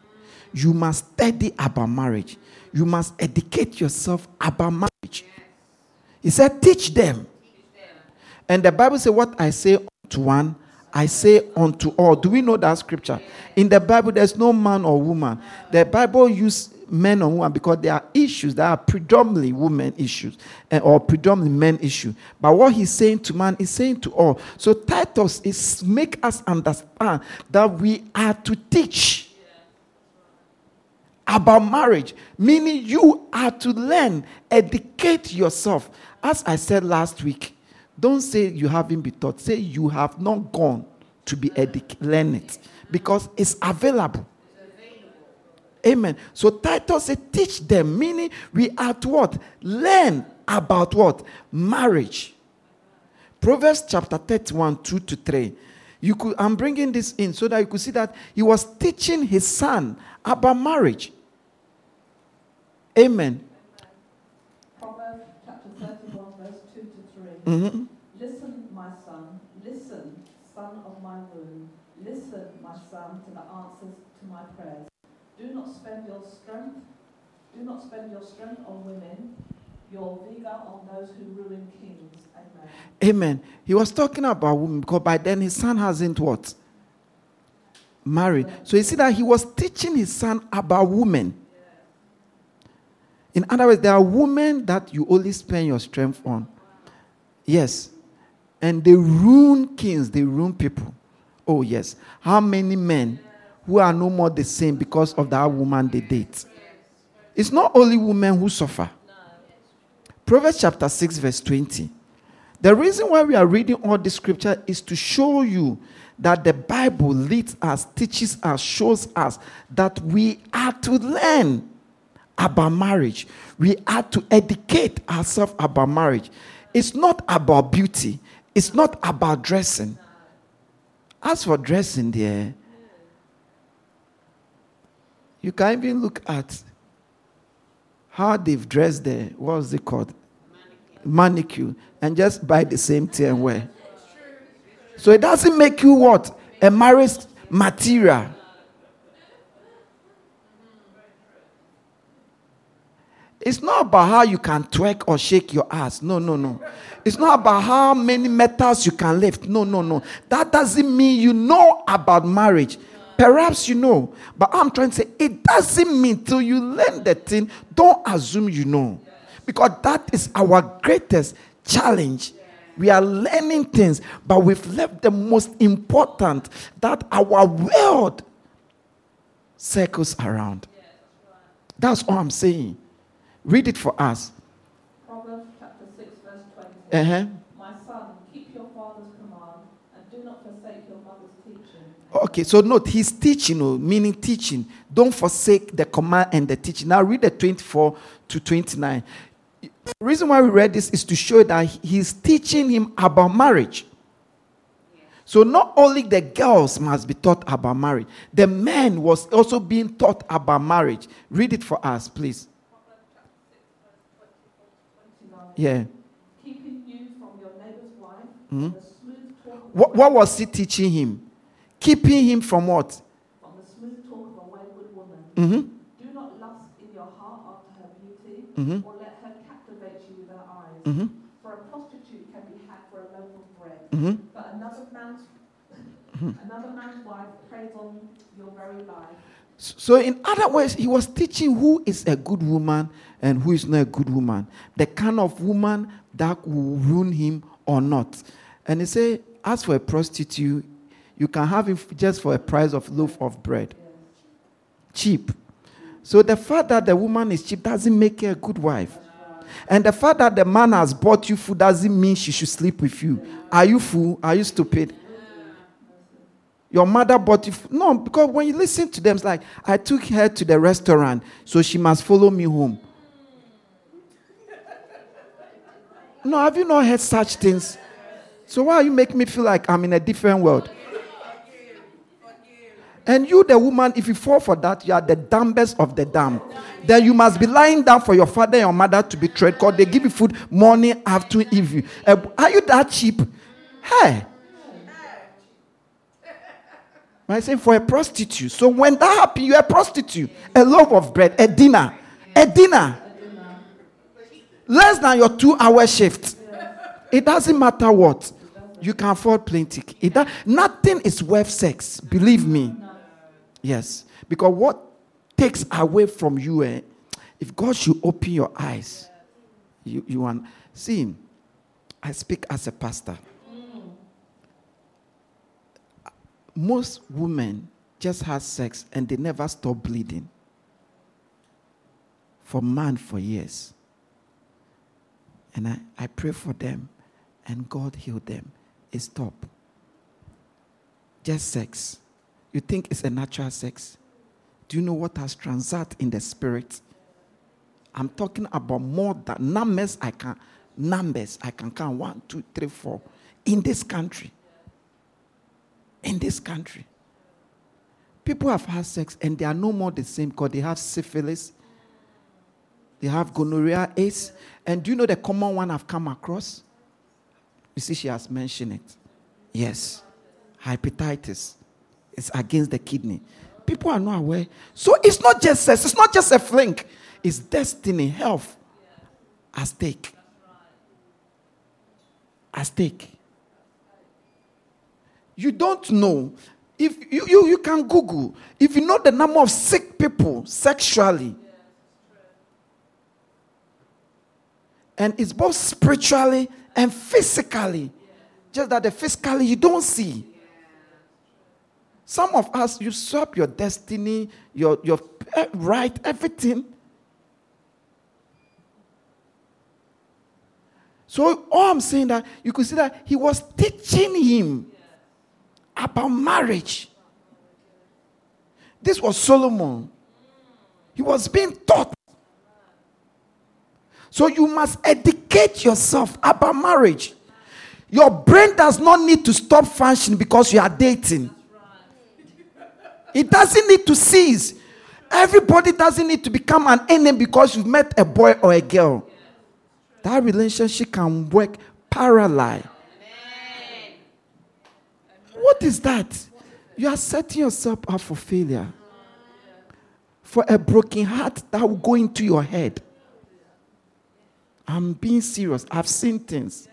You must study about marriage. You must educate yourself about marriage. Yes. He said, teach them. And the Bible says, what I say unto one, I say unto all. Do we know that scripture? Yes. In the Bible, there's no man or woman. No. The Bible uses men or women because there are issues that are predominantly women issues or predominantly men issues. But what he's saying to man, he's saying to all. So Titus is make us understand that we are to teach about marriage, meaning you are to learn, educate yourself. As I said last week, don't say you haven't been taught. Say you have not gone to be learn it because it's available. Amen. So Titus said, teach them, meaning we are to what? Learn about what? Marriage. Proverbs chapter 31, 2 to 3. I'm bringing this in so that you could see that he was teaching his son about marriage. Amen. Proverbs chapter 31, verse 2 to 3. Mm-hmm. Listen, my son. Listen, son of my womb. Listen, my son, to the answers to my prayers. Do not spend your strength on women, your vigor on those who ruin kings. Amen. Amen. He was talking about women because by then his son hasn't what? Married. So you see that he was teaching his son about women. In other words, there are women that you only spend your strength on. Yes. And they ruin kings, they ruin people. Oh, yes. How many men who are no more the same because of that woman they date? It's not only women who suffer. Proverbs chapter 6, verse 20. The reason why we are reading all this scripture is to show you that the Bible leads us, teaches us, shows us that we are to learn about marriage. We are to educate ourselves about marriage. It's not about beauty. It's not about dressing. As for dressing there, you can even look at how they've dressed there. What's it called? Manicure. And just buy the same thing and wear. So it doesn't make you what? A marriage material. It's not about how you can twerk or shake your ass. No, no, no. It's not about how many metals you can lift. No, no, no. That doesn't mean you know about marriage. Perhaps you know. But I'm trying to say it doesn't mean till you learn the thing, don't assume you know. Because that is our greatest challenge. We are learning things, but we've left the most important, that our world circles around. That's all I'm saying. Read it for us. Proverbs chapter 6, verse 20. Uh-huh. My son, keep your father's command and do not forsake your mother's teaching. Okay, so note, he's teaching, meaning teaching. Don't forsake the command and the teaching. Now read the 24 to 29. The reason why we read this is to show that he's teaching him about marriage. So not only the girls must be taught about marriage, the men was also being taught about marriage. Read it for us, please. Yeah. Keeping you from your neighbor's wife. Mm-hmm. What was he teaching him? Keeping him from what? From the smooth talk of a wayward woman. Mm-hmm. Do not lust in your heart after her beauty, mm-hmm. or let her captivate you with her eyes. Mm-hmm. For a prostitute can be had for a loaf of bread. Mm-hmm. But another man's wife preys on your very life. So in other words, he was teaching who is a good woman and who is not a good woman. The kind of woman that will ruin him or not. And he said, as for a prostitute, you can have him just for a price of loaf of bread. Yeah. Cheap. So the fact that the woman is cheap doesn't make her a good wife. Yeah. And the fact that the man has bought you food doesn't mean she should sleep with you. Yeah. Are you fool? Are you stupid? Your mother bought you. No, because when you listen to them, it's like, I took her to the restaurant, so she must follow me home. No, have you not heard such things? So why are you making me feel like I'm in a different world? And you, the woman, if you fall for that, you are the dumbest of the dumb. Then you must be lying down for your father and your mother to be treated, because they give you food morning, afternoon, evening. Are you that cheap? Hey. I say for a prostitute. So when that happens, you're a prostitute. A loaf of bread, a dinner. A dinner. Less than your 2-hour shift. It doesn't matter what. You can afford plenty. Nothing is worth sex. Believe me. Yes. Because what takes away from you, if God should open your eyes, you want. See, I speak as a pastor. Most women just have sex and they never stop bleeding. For man for years. And I pray for them and God heal them. It stop. Just sex. You think it's a natural sex? Do you know what has transacted in the spirit? I'm talking about more than numbers I can. Numbers I can count. 1, 2, 3, 4. In this country. In this country, people have had sex and they are no more the same because they have syphilis, they have gonorrhea, AIDS, and do you know the common one I've come across? You see, she has mentioned it. Yes, hepatitis. It's against the kidney. People are not aware. So it's not just sex. It's not just a fling. It's destiny, health, at stake. At stake. You don't know. If you can Google. If you know the number of sick people sexually. And it's both spiritually and physically. Just that the physically you don't see. Some of us, you swap your destiny, your right, everything. So all I'm saying that you could see that he was teaching him about marriage. This was Solomon. He was being taught. So you must educate yourself about marriage. Your brain does not need to stop functioning because you are dating. It doesn't need to cease. Everybody doesn't need to become an enemy because you've met a boy or a girl. That relationship can work parallel. What is that? You are setting yourself up for failure. For a broken heart that will go into your head. I'm being serious. I've seen things.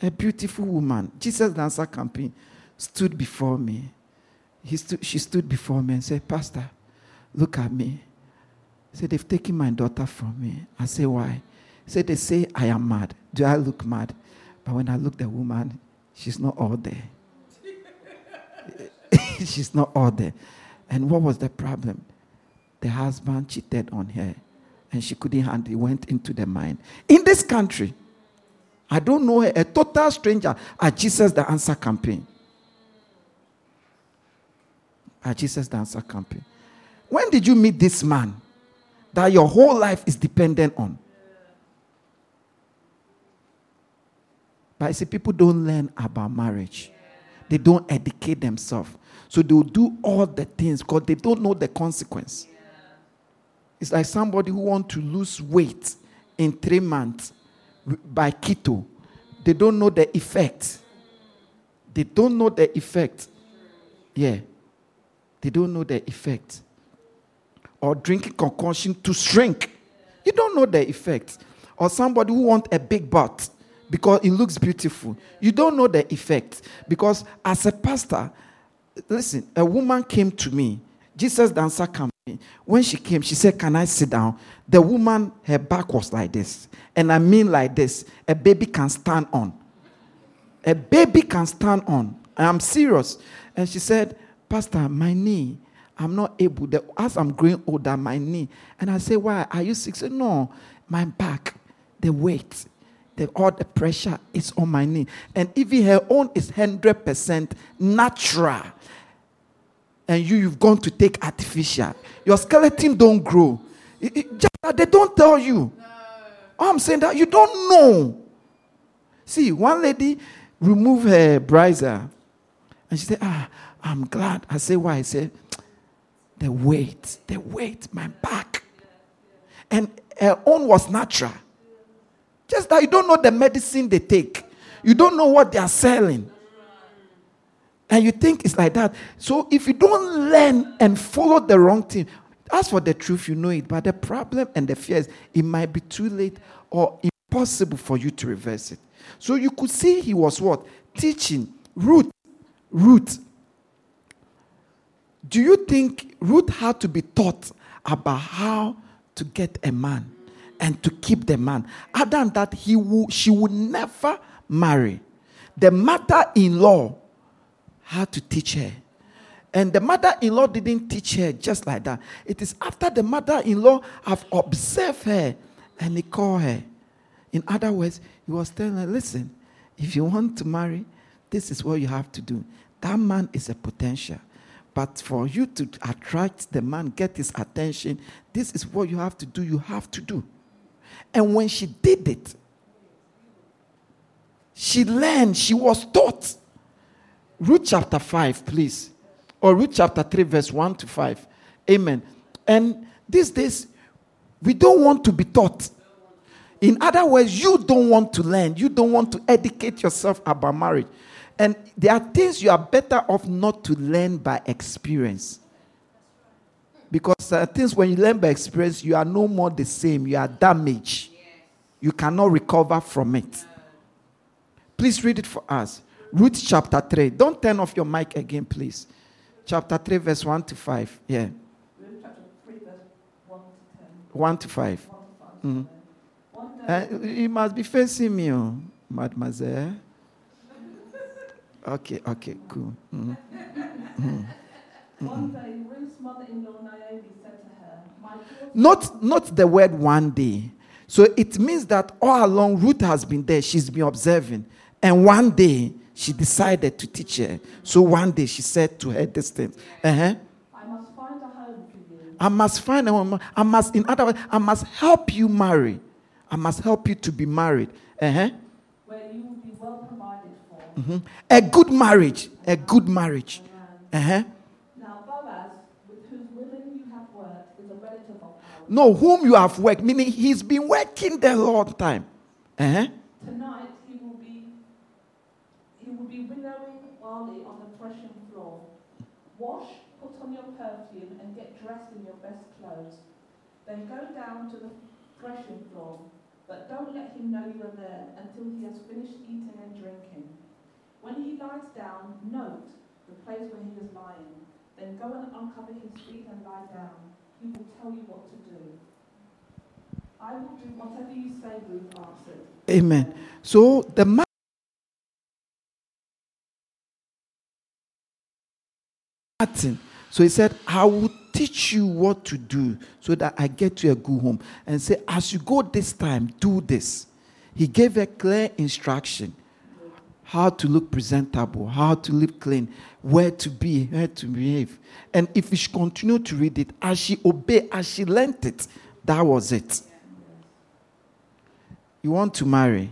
A beautiful woman, Jesus the Answer campaign, stood before me. She stood before me and said, Pastor, look at me. I said, they've taken my daughter from me. I said, why? He said, they say I am mad. Do I look mad? But when I look the woman, she's not all there. She's not all there. And what was the problem? The husband cheated on her, and she couldn't handle it. Went into the mine. In this country, I don't know her, a total stranger at Jesus the Answer campaign. At Jesus the Answer campaign. When did you meet this man that your whole life is dependent on? But I see people don't learn about marriage. They don't educate themselves. So they'll do all the things because they don't know the consequence. It's like somebody who wants to lose weight in 3 months by keto. They don't know the effect. They don't know the effect. Yeah. They don't know the effect. Or drinking concoction to shrink. You don't know the effect. Or somebody who wants a big butt because it looks beautiful. You don't know the effect. Because as a pastor, listen, a woman came to me. Jesus the Answer campaign. When she came, she said, "Can I sit down?" The woman, her back was like this. And I mean like this. A baby can stand on. A baby can stand on. I'm serious. And she said, "Pastor, my knee, I'm not able. As I'm growing older, my knee." And I say, "Why? Are you sick?" She said, "No, my back, the weight, all the pressure is on my knee." And even her own is 100% natural. And you've gone to take artificial. Your skeleton don't grow. They don't tell you. No. I'm saying that you don't know. See, one lady removed her brazier. And she said, "I'm glad." I said, "Why?" I said, the weight, my back. And her own was natural. Just that you don't know the medicine they take. You don't know what they are selling. And you think it's like that. So if you don't learn and follow the wrong thing, as for the truth, you know it. But the problem and the fear is it might be too late or impossible for you to reverse it. So you could see he was what? Teaching. Ruth. Do you think Ruth had to be taught about how to get a man? And to keep the man. Other than that, she would never marry. The mother-in-law had to teach her. And the mother-in-law didn't teach her just like that. It is after the mother-in-law have observed her and he called her. In other words, he was telling her, "Listen, if you want to marry, this is what you have to do. That man is a potential. But for you to attract the man, get his attention, this is what you have to do. You have to do." And when she did it, she learned, she was taught. Ruth chapter 5, please. Or Ruth chapter 3, verse 1 to 5. Amen. And these days, we don't want to be taught. In other words, you don't want to learn. You don't want to educate yourself about marriage. And there are things you are better off not to learn by experience. Because there are things when you learn by experience, you are no more the same. You are damaged. You cannot recover from it. Please read it for us. Ruth chapter 3. Don't turn off your mic again, please. Chapter 3, verse 1 to 5. Yeah. Ruth chapter 3, verse 1 to 10. 1 to 5. You must be facing me, mademoiselle. Okay, cool. One day, Ruth's mother-in-law Naomi said to her, "My daughter." Not the word "one day." So it means that all along Ruth has been there. She's been observing. And one day, she decided to teach her. So one day, she said to her distance, "I must find a home for you. I must find a home. In other words, I must help you marry. I must help you to be married. Where you will be well provided for." A good marriage. "Now Boaz, with whose women you have worked, is a relative of ours." No, whom you have worked, meaning he's been working there a long time. "Tonight he will be winnowing barley on the threshing floor. Wash, put on your perfume, and get dressed in your best clothes. Then go down to the threshing floor, but don't let him know you are there until he has finished eating and drinking. When he lies down, note the place where he is lying. Then go and uncover his feet and lie down. He will tell you what to do." "I will do whatever you say," Ruth answered. Amen. So the man. So he said, I will teach you what to do so that I get you a good home. And say, as you go this time, do this. He gave a clear instruction. How to look presentable, how to live clean, where to be, where to behave. And if she continued to read it, as she obeyed, as she learned it, that was it. You want to marry.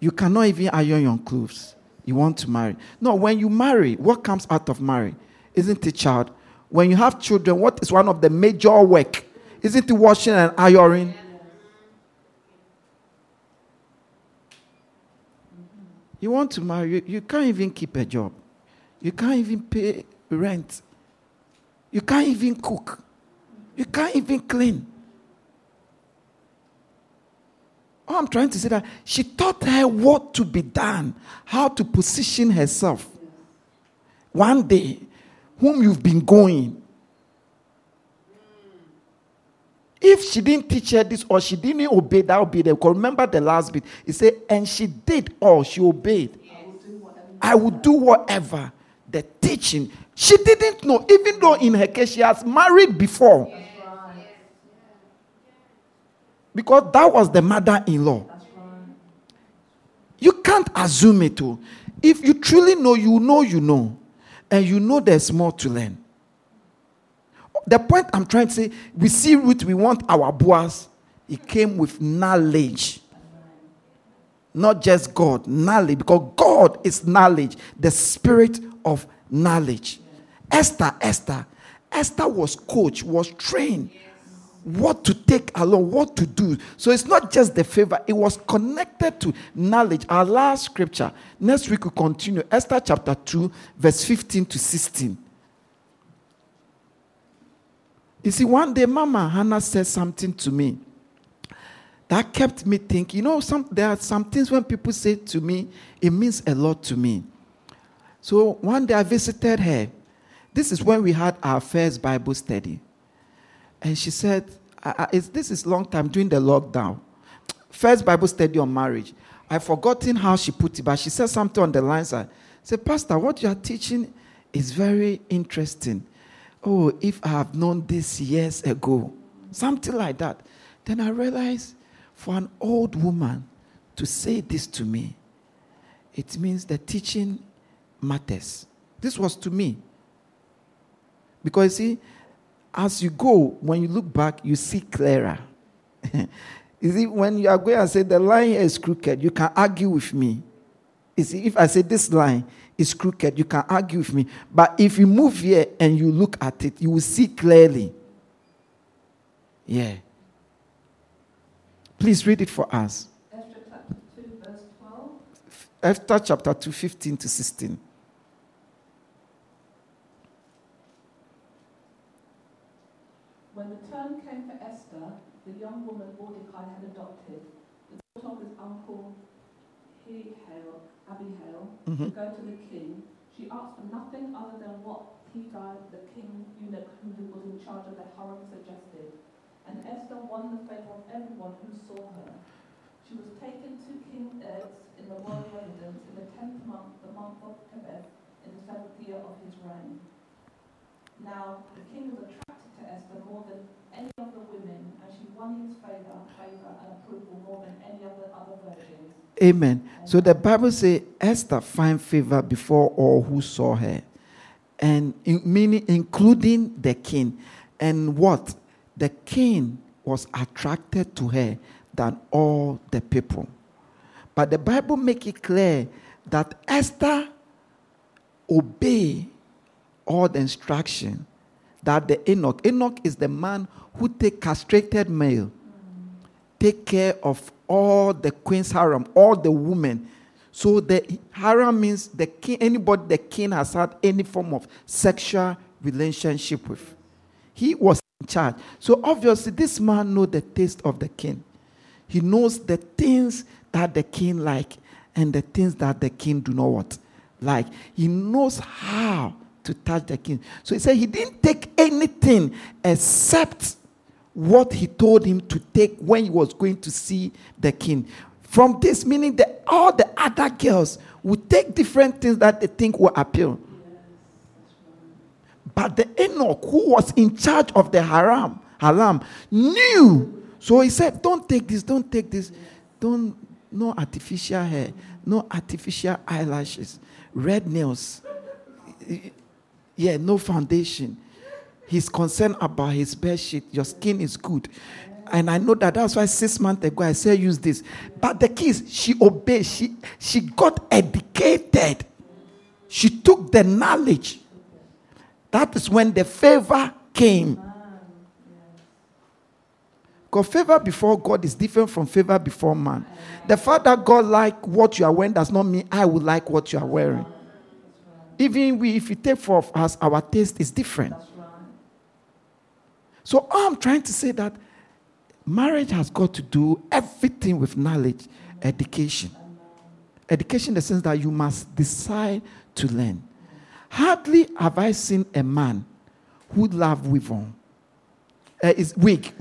You cannot even iron your clothes. You want to marry. No, when you marry, what comes out of marriage? Isn't it, child? When you have children, what is one of the major work? Isn't it washing and ironing? You want to marry, you can't even keep a job. You can't even pay rent. You can't even cook. You can't even clean. Oh, I'm trying to say that she taught her what to be done, how to position herself. One day, whom you've been going. If she didn't teach her this or she didn't obey, that would be there. Remember the last bit. It said, and she did all. She obeyed. Yes. I will do whatever. The teaching. She didn't know. Even though in her case, she has married before. Yes. Because that was the mother-in-law. Right. You can't assume it all. If you truly know, you know you know. And you know there's more to learn. The point I'm trying to say, we see Ruth, we want our Boaz. He came with knowledge. Not just God, knowledge. Because God is knowledge. The spirit of knowledge. Yeah. Esther was coached, was trained. Yes. What to take along, what to do. So it's not just the favor. It was connected to knowledge. Our last scripture. Next week we continue. Esther chapter 2, verse 15 to 16. You see, one day, Mama Hannah said something to me that kept me thinking. You know, there are some things when people say to me, it means a lot to me. So one day I visited her. This is when we had our first Bible study. And she said, this is long time, during the lockdown. First Bible study on marriage. I've forgotten how she put it, but she said something on the lines. I said, Pastor, what you are teaching is very interesting. Oh, if I have known this years ago, something like that. Then I realized for an old woman to say this to me, it means the teaching matters. This was to me. Because you see, as you go, when you look back, you see clearer. You see, when you are going and say, the line here is crooked, you can argue with me. You see, if I say this line is crooked, you can argue with me. But if you move here and you look at it, you will see clearly. Yeah. Please read it for us. Esther chapter 2, verse 12. Esther chapter 2, 15 to 16. When the turn came for Esther, the young woman Mordecai had adopted, the daughter of his uncle Abihail, to go to the king. She asked for nothing other than what Hegai, the king eunuch who was in charge of the harem, suggested. And Esther won the favor of everyone who saw her. She was taken to King Erz in the royal residence in the 10th month, the month of Tebet, in the 7th year of his reign. Now, the king was attracted to Esther more than any of the women, and she won his favor and approval more than any of the other virgins. Amen. So the Bible says Esther found favor before all who saw her, and meaning including the king. And what? The king was attracted to her than all the people. But the Bible makes it clear that Esther obeyed all the instruction that the Enoch is the man who take castrated male, take care of all the queen's harem, all the women. So the harem means the king, anybody the king has had any form of sexual relationship with. He was in charge. So obviously this man knows the taste of the king. He knows the things that the king like and the things that the king do not like. He knows how to touch the king. So he said he didn't take anything except what he told him to take when he was going to see the king. From this, meaning that all the other girls would take different things that they think will appeal. Yes. But the eunuch who was in charge of the haram knew. So he said, don't take this. No artificial hair, no artificial eyelashes, red nails. Yeah, no foundation. He's concerned about his bed sheet. Your skin is good. And I know that's why 6 months ago I said use this. But the kids, she obeyed. She got educated. She took the knowledge. That is when the favor came. Because favor before God is different from favor before man. The fact that God likes what you are wearing does not mean I will like what you are wearing. Even if you take for us, our taste is different. So I'm trying to say that marriage has got to do everything with knowledge, education. Education in the sense that you must decide to learn. Hardly have I seen a man who loves weaving. It's weak.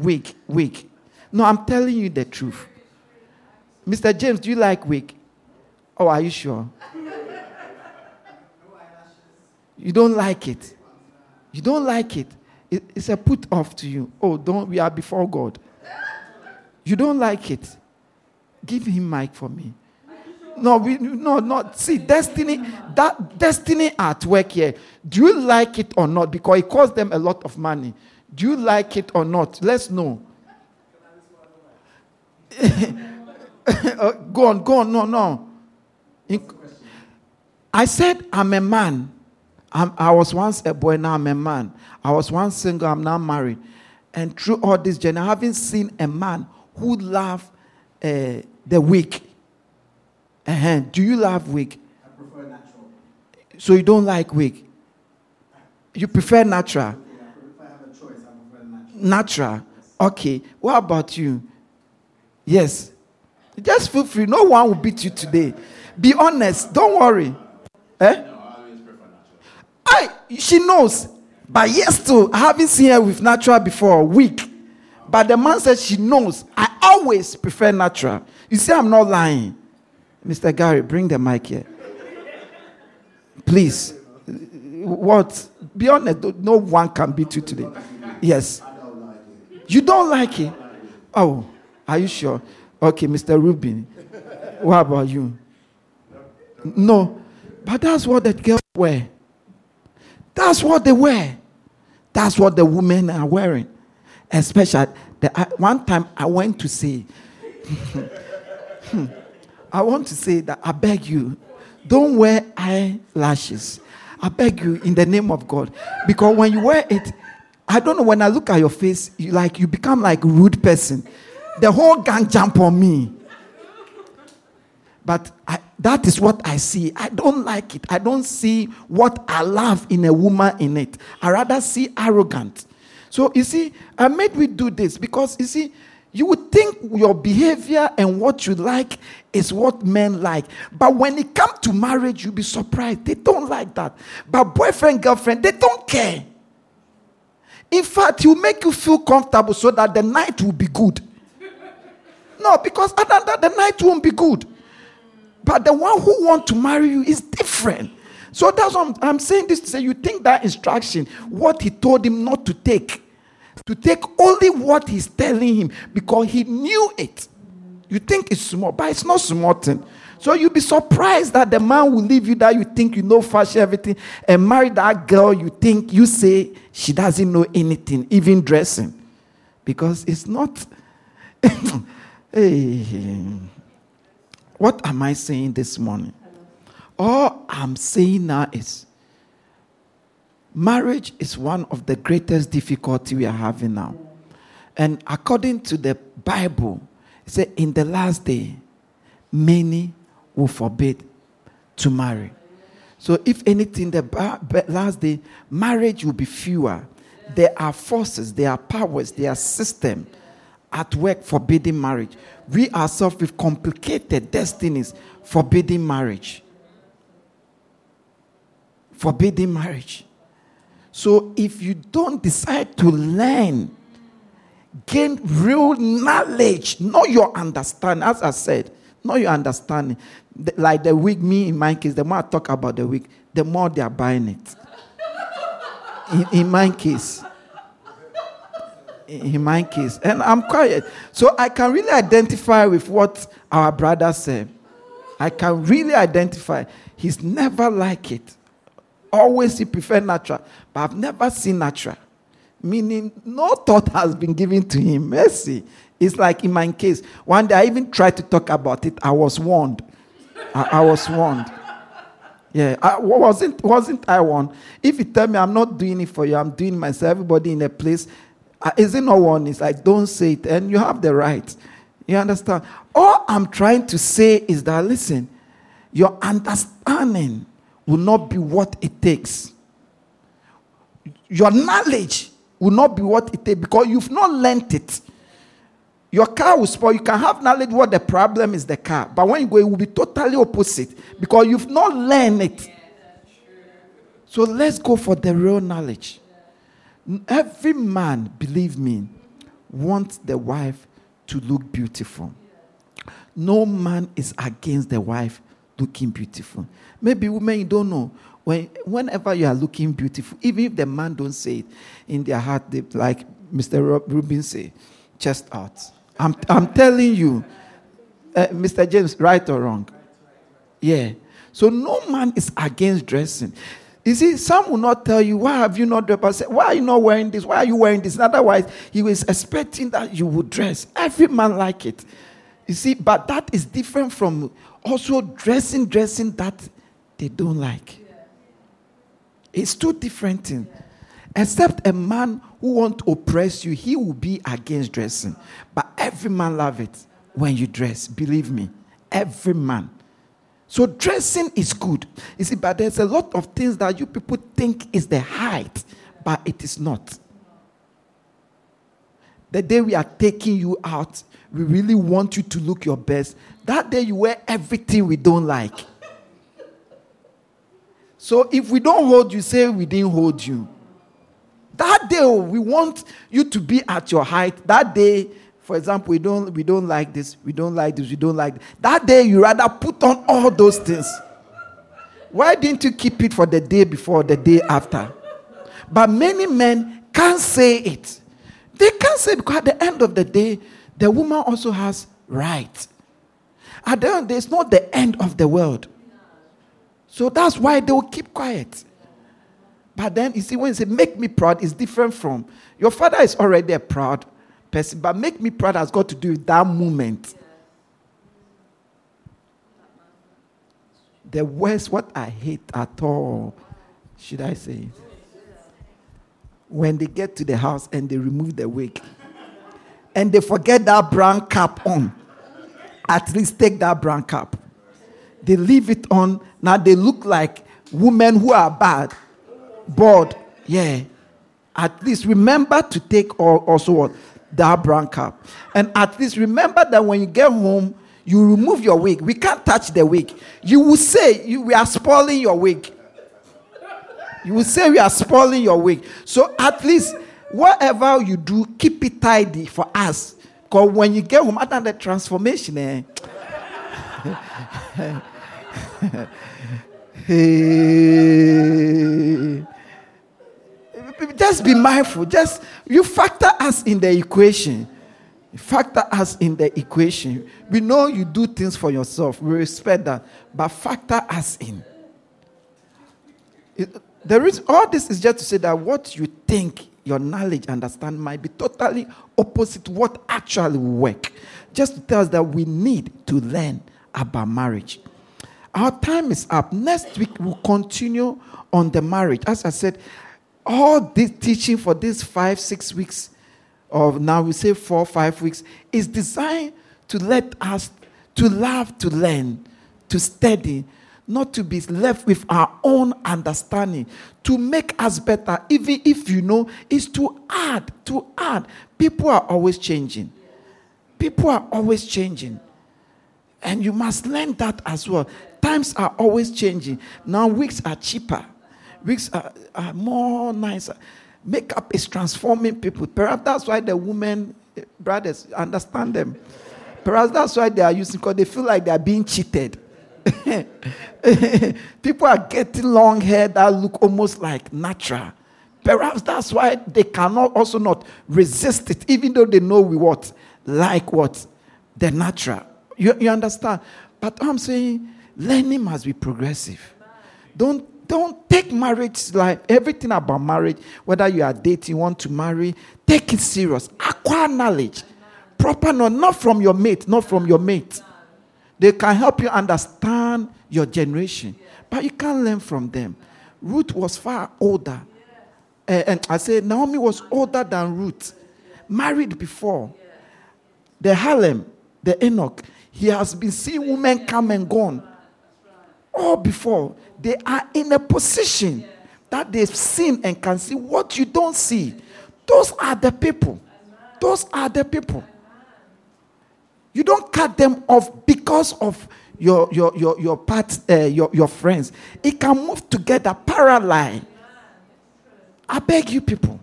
No, I'm telling you the truth. Mr. James, do you like wig? Oh, are you sure? You don't like it. You don't like it. It's a put off to you. Oh, don't. We are before God. You don't like it. Give him mic for me. No, not. See, destiny. That destiny at work here. Do you like it or not? Because it costs them a lot of money. Do you like it or not? Let's know. Go on. No. I said I'm a man. I was once a boy, now I'm a man. I was once single, I'm now married. And through all this journey, I haven't seen a man who loves the wig. Uh-huh. Do you love wig? I prefer natural. So you don't like wig? You prefer natural? If I have a choice, I prefer natural. Natural? Yes. Okay. What about you? Yes. Just feel free. No one will beat you today. Be honest. Don't worry. Eh? She knows, but yes, too. I haven't seen her with natural before a week. But the man said she knows. I always prefer natural. You see, I'm not lying. Mr. Gary, bring the mic here, please. What? Be honest. No one can beat you today. Yes. You don't like it. Oh, are you sure? Okay, Mr. Rubin. What about you? No, but that's what that girl wear. That's what they wear. That's what the women are wearing. Especially, one time I went to say, I want to say that I beg you, don't wear eyelashes. I beg you in the name of God. Because when you wear it, I don't know, when I look at your face, you become like a rude person. The whole gang jump on me. But that is what I see. I don't like it. I don't see what I love in a woman in it. I rather see arrogant. So, you see, I made we do this because, you see, you would think your behavior and what you like is what men like. But when it comes to marriage, you'll be surprised. They don't like that. But boyfriend, girlfriend, they don't care. In fact, he'll make you feel comfortable so that the night will be good. No, because other than that, the night won't be good. But the one who wants to marry you is different. So that's what I'm saying this to say. You think that instruction, what he told him not to take. To take only what he's telling him. Because he knew it. You think it's small, but it's not small thing. So you'll be surprised that the man will leave you that you think you know fashion, everything. And marry that girl you think you say she doesn't know anything. Even dressing. Because it's not... Hey... What am I saying this morning? All I'm saying now is marriage is one of the greatest difficulty we are having now. And according to the Bible, it says in the last day, many will forbid to marry. So if anything, the last day, marriage will be fewer. There are forces, there are powers, there are systems at work forbidding marriage. We ourselves with complicated destinies forbidding marriage. Forbidding marriage. So if you don't decide to learn, gain real knowledge, not your understanding, as I said, not your understanding. Like the wig, me in my case, the more I talk about the wig, the more they are buying it. in my case. In my case. And I'm quiet. So I can really identify with what our brother said. I can really identify. He's never like it. Always he preferred natural. But I've never seen natural. Meaning no thought has been given to him. Mercy. It's like in my case. One day I even tried to talk about it. I was warned. I was warned. Yeah, I wasn't I warned? If you tell me I'm not doing it for you, I'm doing myself, everybody in a place, is it not one? It's like, don't say it. And you have the right. You understand? All I'm trying to say is that, listen, your understanding will not be what it takes. Your knowledge will not be what it takes because you've not learnt it. Your car will spoil. You can have knowledge what the problem is the car. But when you go, it will be totally opposite because you've not learned it. Yeah, that's true. So let's go for the real knowledge. Yeah. Every man, believe me, wants the wife to look beautiful. Yeah. No man is against the wife looking beautiful. Maybe women, you don't know. Whenever you are looking beautiful, even if the man don't say it in their heart, they like Mr. Rubin say, chest out. I'm telling you, Mr. James, right or wrong? Yeah. So no man is against dressing. You see, some will not tell you, why have you not dressed? Why are you not wearing this? Why are you wearing this? And otherwise, he was expecting that you would dress. Every man like it. You see, but that is different from also dressing that they don't like. Yeah. It's two different things. Yeah. Except a man who wants to oppress you, he will be against dressing. But every man loves it when you dress. Believe me. Every man. So dressing is good. You see, but there's a lot of things that you people think is the height, but it is not. The day we are taking you out, we really want you to look your best. That day you wear everything we don't like. So if we don't hold you, say we didn't hold you. That day, we want you to be at your height. That day, for example, we don't like this, we don't like this, we don't like this. That day, you rather put on all those things. Why didn't you keep it for the day before, the day after? But many men can't say it. They can't say it because at the end of the day, the woman also has rights. At the end of the day, it's not the end of the world. So that's why they will keep quiet. But then, you see, when you say, make me proud, it's different from, your father is already a proud person, but make me proud has got to do with that moment. Yeah. The worst, what I hate at all, should I say, when they get to the house and they remove the wig, and they forget that brown cap on, at least take that brown cap. They leave it on, now they look like women who are bad. Board, yeah. At least remember to take also what? That brown cap. And at least remember that when you get home, you remove your wig. We can't touch the wig. You will say, we are spoiling your wig. You will say we are spoiling your wig. So at least whatever you do, keep it tidy for us. Because when you get home, after the transformation, Hey. Just be mindful. Just you factor us in the equation. Factor us in the equation. We know you do things for yourself. We respect that. But factor us in. All this is just to say that what you think, your knowledge, understand, might be totally opposite to what actually work. Just to tell us that we need to learn about marriage. Our time is up. Next week, we'll continue on the marriage. As I said, all this teaching for these 5-6 weeks, or now we say 4-5 weeks, is designed to let us to love, to learn, to study, not to be left with our own understanding, to make us better, even if you know, is to add. People are always changing. And you must learn that as well. Times are always changing. Now wigs are cheaper. Wigs are more nicer. Makeup is transforming people. Perhaps that's why the women, brothers, understand them. Perhaps that's why they are using, because they feel like they are being cheated. People are getting long hair that look almost like natural. Perhaps that's why they cannot also not resist it, even though they know we what? Like what? The natural. You understand? But I'm saying learning must be progressive. Don't take marriage life, everything about marriage, whether you are dating, want to marry, take it serious. Acquire knowledge. Proper knowledge, not from your mate, not from your mate. They can help you understand your generation, but you can't learn from them. Ruth was far older. And I say Naomi was older than Ruth. Married before. The Harlem, the Enoch, he has been seeing women come and gone. All before. They are in a position that they've seen and can see what you don't see. Those are the people. Those are the people. You don't cut them off because of your part, your friends. It can move together, parallel. I beg you people,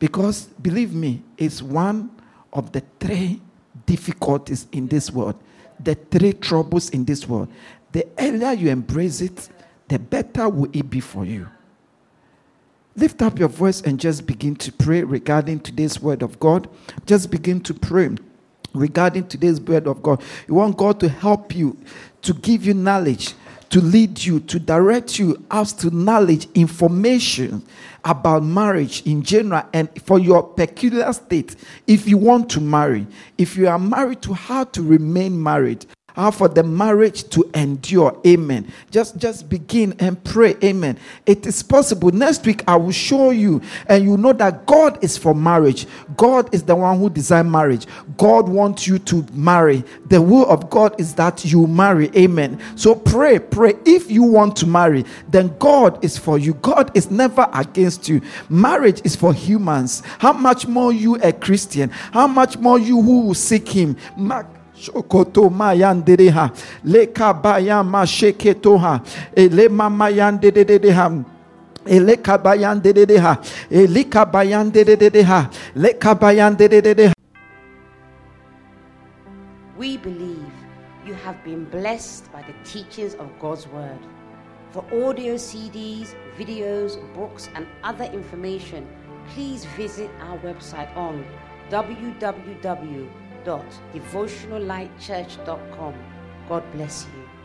because believe me, it's one of the three difficulties in this world, the three troubles in this world. The earlier you embrace it, the better will it be for you. Lift up your voice and just begin to pray regarding today's word of God. Just begin to pray regarding today's word of God. You want God to help you, to give you knowledge, to lead you, to direct you as to knowledge, information about marriage in general and for your peculiar state. If you want to marry, if you are married, to how to remain married, how for the marriage to endure. Amen. Just begin and pray. Amen. It is possible. Next week, I will show you, and you know that God is for marriage. God is the one who designed marriage. God wants you to marry. The will of God is that you marry. Amen. So pray. If you want to marry, then God is for you. God is never against you. Marriage is for humans. How much more you, a Christian? How much more you who will seek him? Shokoto mayandereha leka bayama sheketoha ele mama yandereha eleka bayandereha elika bayandereha leka bayandereha. We believe you have been blessed by the teachings of God's word. For audio CDs, videos, books and other information, please visit our website on www.devotionallightchurch.com. God bless you.